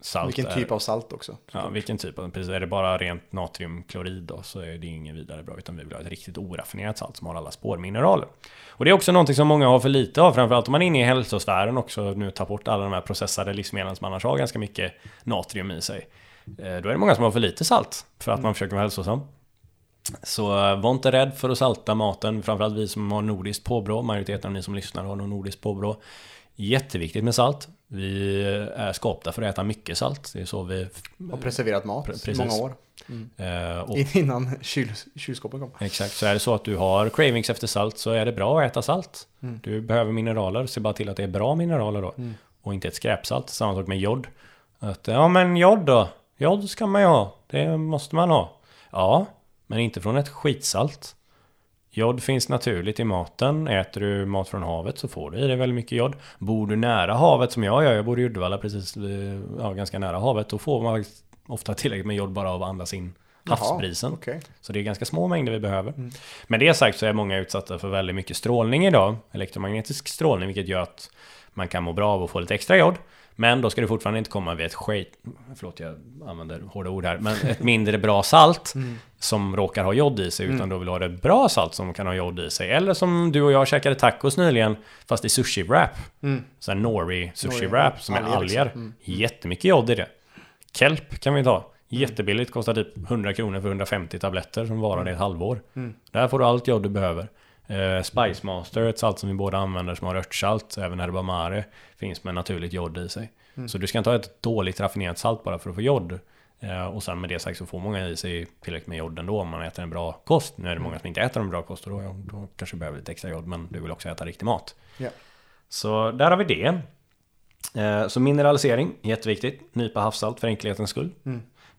salt, vilken typ av salt också? Ja, vilken typ av, precis, är det bara rent natriumklorid då, så är det ingen vidare bra, utan vi vill ha ett riktigt oraffinerat salt som har alla spårmineraler. Och det är också någonting som många har för lite av, framförallt om man är inne i hälsosfären också, nu tar bort alla de här processade livsmedlen som annars har ganska mycket natrium i sig. Då är det många som har för lite salt för att man försöker vara hälsosam. Så var inte rädd för att salta maten, framförallt vi som har nordiskt påbrå. Majoriteten av ni som lyssnar har någon nordiskt påbrå. Jätteviktigt med salt. Vi är skapta för att äta mycket salt. Det är så vi har preserverat mat i många år. Innan kylskåpen kom. Exakt, så är det så att du har cravings efter salt, så är det bra att äta salt. Du behöver mineraler, se bara till att det är bra mineraler då. Och inte ett skräpsalt, samma sak med jod. Att, ja men jod då. Ja, det ska man ju ha. Det måste man ha. Ja, men inte från ett skitsalt. Jod finns naturligt i maten. Äter du mat från havet så får du i dig väldigt mycket jod. Bor du nära havet som jag gör, jag bor i Uddevalla precis, ja, ganska nära havet, då får man ofta tillräckligt med jod bara av att andas in havsbrisen. Okay. Så det är ganska små mängder vi behöver. Mm. Men det sagt så är många utsatta för väldigt mycket strålning idag, elektromagnetisk strålning, vilket gör att man kan må bra av att få lite extra jod. Men då ska det fortfarande inte komma vid ett skit, förlåt jag använder hårda ord här, men ett mindre bra salt som råkar ha jod i sig, utan då vill ha ett bra salt som kan ha jod i sig. Eller som du och jag käkade tacos nyligen, fast i sushi-wrap. Så här nori sushi-wrap som är alger. Jättemycket jod i det. Kelp kan vi ta. Jättebilligt, kostar typ 100 kronor för 150 tabletter som varar i ett halvår. Där får du allt jod du behöver. Spice Master, ett salt som vi båda använder som har örtsalt, även Herbamare finns med naturligt jod i sig. Så du ska inte ha ett dåligt raffinerat salt bara för att få jod, och sen med det sagt så får många i sig tillräckligt med jod ändå om man äter en bra kost. Nu är det många som inte äter en bra kost och då kanske du behöver lite extra jod, men du vill också äta riktig mat. Så där har vi det. Så mineralisering, jätteviktigt. Nypa havssalt för enkelhetens skull.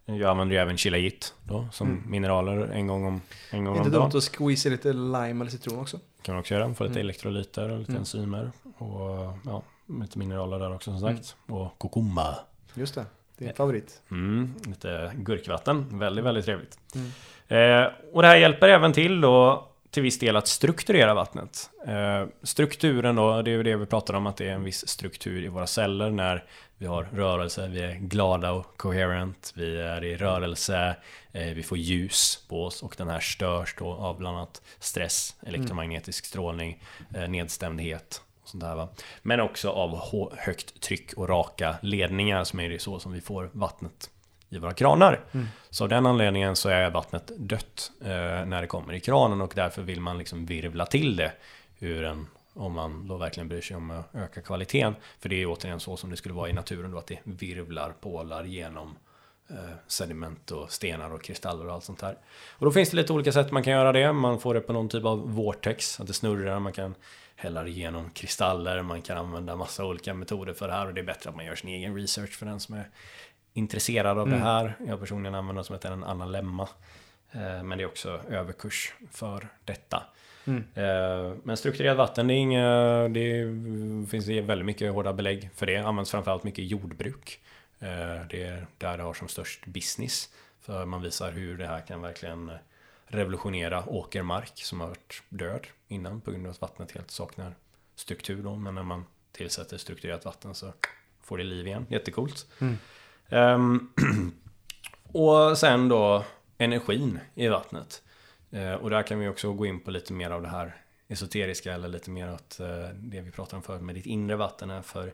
Jag använder ju även Shilajit då, som mineraler en gång om dagen. Är det dumt att squeeza lite lime eller citron också? Kan man också göra, få lite elektrolyter och lite enzymer. Och ja, lite mineraler där också som sagt. Och kokumba. Just det, det är en favorit. Lite gurkvatten, väldigt, väldigt trevligt. Och det här hjälper även till då, till viss del att strukturera vattnet. Strukturen då, det är det vi pratar om, att det är en viss struktur i våra celler när vi har rörelse, vi är glada och coherent, vi är i rörelse, vi får ljus på oss och den här störs då av bland annat stress, elektromagnetisk strålning, nedstämdhet och sånt där va. Men också av högt tryck och raka ledningar som är det så som vi får vattnet i våra kranar. Så av den anledningen så är vattnet dött när det kommer i kranen, och därför vill man liksom virvla till det ur en, om man då verkligen bryr sig om att öka kvaliteten. För det är återigen så som det skulle vara i naturen då, att det virvlar, pålar genom sediment och stenar och kristaller och allt sånt här. Och då finns det lite olika sätt man kan göra det. Man får det på någon typ av vortex, att det snurrar, man kan hälla igenom kristaller, man kan använda massa olika metoder för det här, och det är bättre att man gör sin egen research för den som är intresserad av det här. Jag personligen använder som heter en analemma. Men det är också överkurs för detta. Men strukturerad vatten, det finns väldigt mycket hårda belägg för det. Används framförallt mycket i jordbruk. Det är där det har som störst business. För man visar hur det här kan verkligen revolutionera åkermark som har varit död innan på grund av att vattnet helt saknar struktur då. Men när man tillsätter strukturerat vatten så får det liv igen. Jättekult. Och sen då energin i vattnet, och där kan vi också gå in på lite mer av det här esoteriska, eller lite mer åt det vi pratade om förut med ditt inre vatten här. För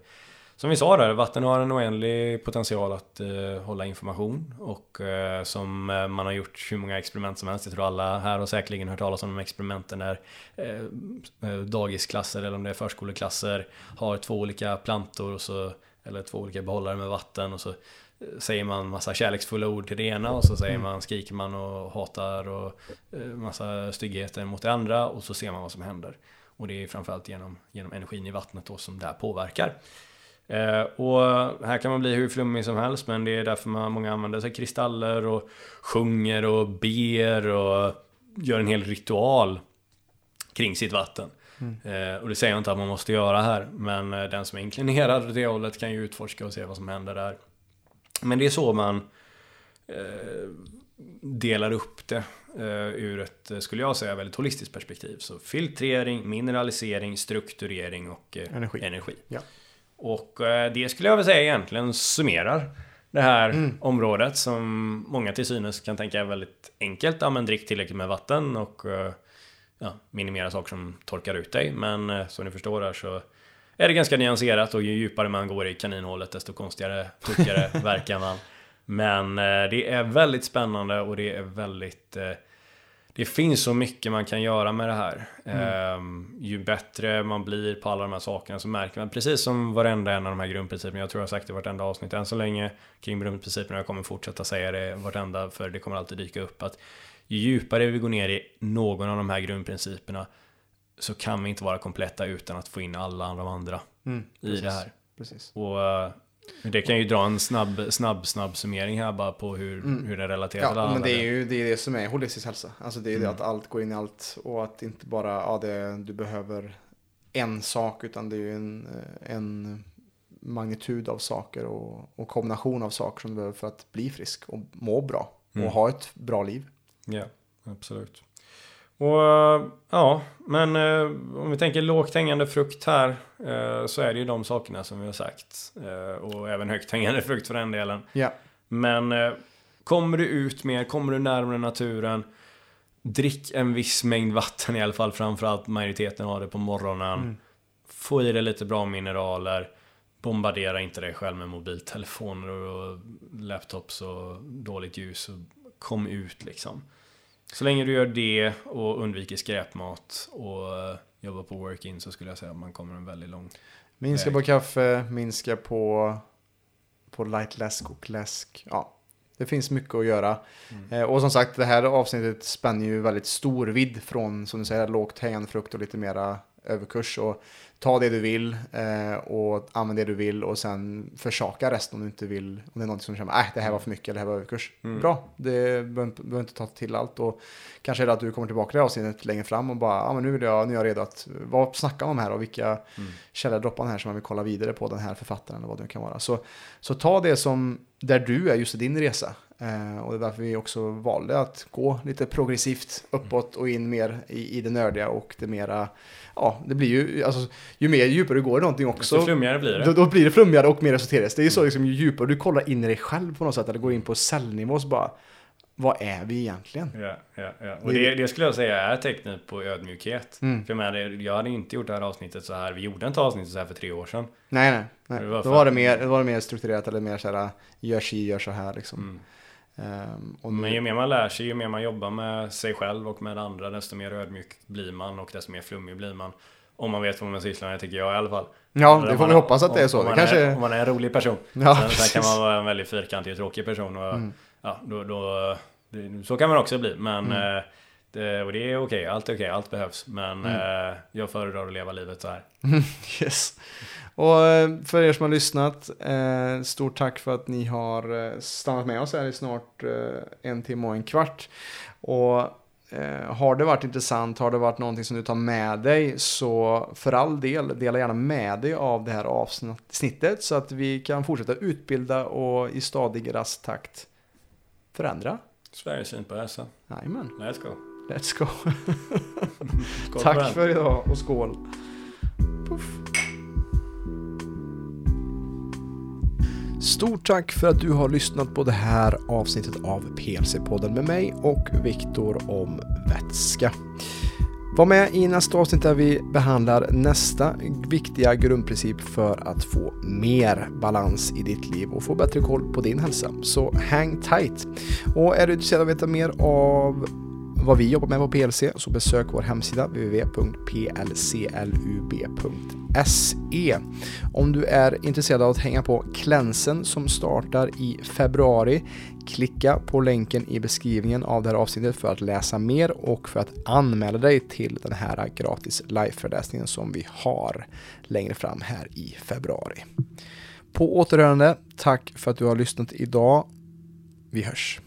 som vi sa där, vatten har en oändlig potential att hålla information, och som man har gjort hur många experiment som helst. Jag tror alla här har säkerligen hört talas om de experimenten där dagisklasser eller om det är förskoleklasser har två olika plantor och så, eller två olika behållare med vatten, och så säger man massa kärleksfulla ord till det ena, och så säger man, skriker man och hatar och massa styggheter mot det andra, och så ser man vad som händer. Och det är framförallt genom energin i vattnet då som det här påverkar. Och här kan man bli hur flummig som helst, men det är därför många använder sig kristaller och sjunger och ber och gör en hel ritual kring sitt vatten. Och det säger jag inte att man måste göra här, men den som är inklinerad åt det hållet kan ju utforska och se vad som händer där. Men det är så man delar upp det ur ett, skulle jag säga, väldigt holistiskt perspektiv. Så filtrering, mineralisering, strukturering och energi. Ja. Och det skulle jag väl säga egentligen summerar det här området, som många till synes kan tänka är väldigt enkelt. Ja, men drick tillräckligt med vatten och minimera saker som torkar ut dig. Men som ni förstår här så är det ganska nyanserat, och ju djupare man går i kaninhålet desto konstigare, sjukare verkar man. Men det är väldigt spännande, och det är väldigt... Det finns så mycket man kan göra med det här. Ju bättre man blir på alla de här sakerna så märker man, precis som varenda en av de här grundprinciperna, jag tror jag har sagt det i vartenda avsnitt än så länge kring grundprinciperna, jag kommer fortsätta säga det vartenda, för det kommer alltid dyka upp att ju djupare vi går ner i någon av de här grundprinciperna så kan vi inte vara kompletta utan att få in alla de andra i det här. Precis. Och Det kan ju dra en snabb summering här bara på hur det relaterar. Ja, men det är det som är holistisk hälsa. Alltså det är det att allt går in i allt och att inte bara du behöver en sak, utan det är ju en magnitud av saker och kombination av saker som du behöver för att bli frisk och må bra och ha ett bra liv. Ja, absolut. Och ja, men om vi tänker lågt hängande frukt här, så är det ju de sakerna som vi har sagt, och även högt hängande frukt för den delen. Yeah. Men kommer du ut mer, kommer du närmare naturen, drick en viss mängd vatten i alla fall, framförallt majoriteten har det på morgonen, få i dig lite bra mineraler, bombardera inte dig själv med mobiltelefoner och laptops och dåligt ljus och kom ut liksom. Så länge du gör det och undviker skräpmat och jobbar på work-in, så skulle jag säga att man kommer en väldigt lång minska väg. På kaffe, minska på light läsk och läsk. Ja, det finns mycket att göra. Och som sagt, det här avsnittet spänner ju väldigt stor vidd från, som du säger, lågt hängande frukt och lite mera överkurs. Och ta det du vill och använd det du vill och sen försaka resten om du inte vill. Om det är något som känner att det här var för mycket eller det här var överkurs. Bra, det behöver inte ta till allt. Och kanske är det att du kommer tillbaka till avsnittet längre fram och bara, nu är jag redo att vad snackar om här och vilka källordroppar här som man vill kolla vidare på, den här författaren eller vad det kan vara. Så ta det som där du är just i din resa. Och det är därför vi också valde att gå lite progressivt uppåt och in mer i det nördiga och det mera, ja, det blir ju, alltså, ju mer djupare du går i någonting också, desto flummigare blir det. Då blir det flummigare och mer esoteriskt. Det är ju så liksom, ju djupare du kollar in i dig själv på något sätt, eller går in på cellnivå, så bara, vad är vi egentligen? Ja. Och det skulle jag säga är tecknet på ödmjukhet. För jag hade inte gjort det här avsnittet så här. Vi gjorde inte avsnittet så här för 3 år sedan. Nej. Då var det mer strukturerat eller mer så här, gör så här liksom. Men ju mer man lär sig, ju mer man jobbar med sig själv och med andra, desto mer ödmjuk blir man och desto mer flummig blir man. Om man vet vad man sysslar med, tycker jag i alla fall. Ja, det får vi hoppas att det är så. Om man är en rolig person. Ja, sen kan man vara en väldigt fyrkantig och tråkig person. Och, ja, då, så kan man också bli. Men det är okej, allt behövs. Men jag föredrar att leva livet så här. Yes. Och för er som har lyssnat, stort tack för att ni har stannat med oss här i snart 1 timme och 1 kvart. Och har det varit intressant, har det varit någonting som du tar med dig, så för all del, dela gärna med dig av det här avsnittet så att vi kan fortsätta utbilda och i stadig rast takt förändra Sveriges syn på hälsa. Amen. Let's go. Tack för idag och skål. Puff. Stort tack för att du har lyssnat på det här avsnittet av PLC-podden med mig och Victor om vätska. Var med i nästa avsnitt där vi behandlar nästa viktiga grundprincip för att få mer balans i ditt liv och få bättre koll på din hälsa. Så hang tight! Och är du intresserad av att veta mer av vad vi jobbar med på PLC, så besök vår hemsida www.plclub.se. Om du är intresserad av att hänga på klänsen som startar i februari, klicka på länken i beskrivningen av det här avsnittet för att läsa mer och för att anmäla dig till den här gratis liveföreläsningen som vi har längre fram här i februari. På återhörande, tack för att du har lyssnat idag. Vi hörs!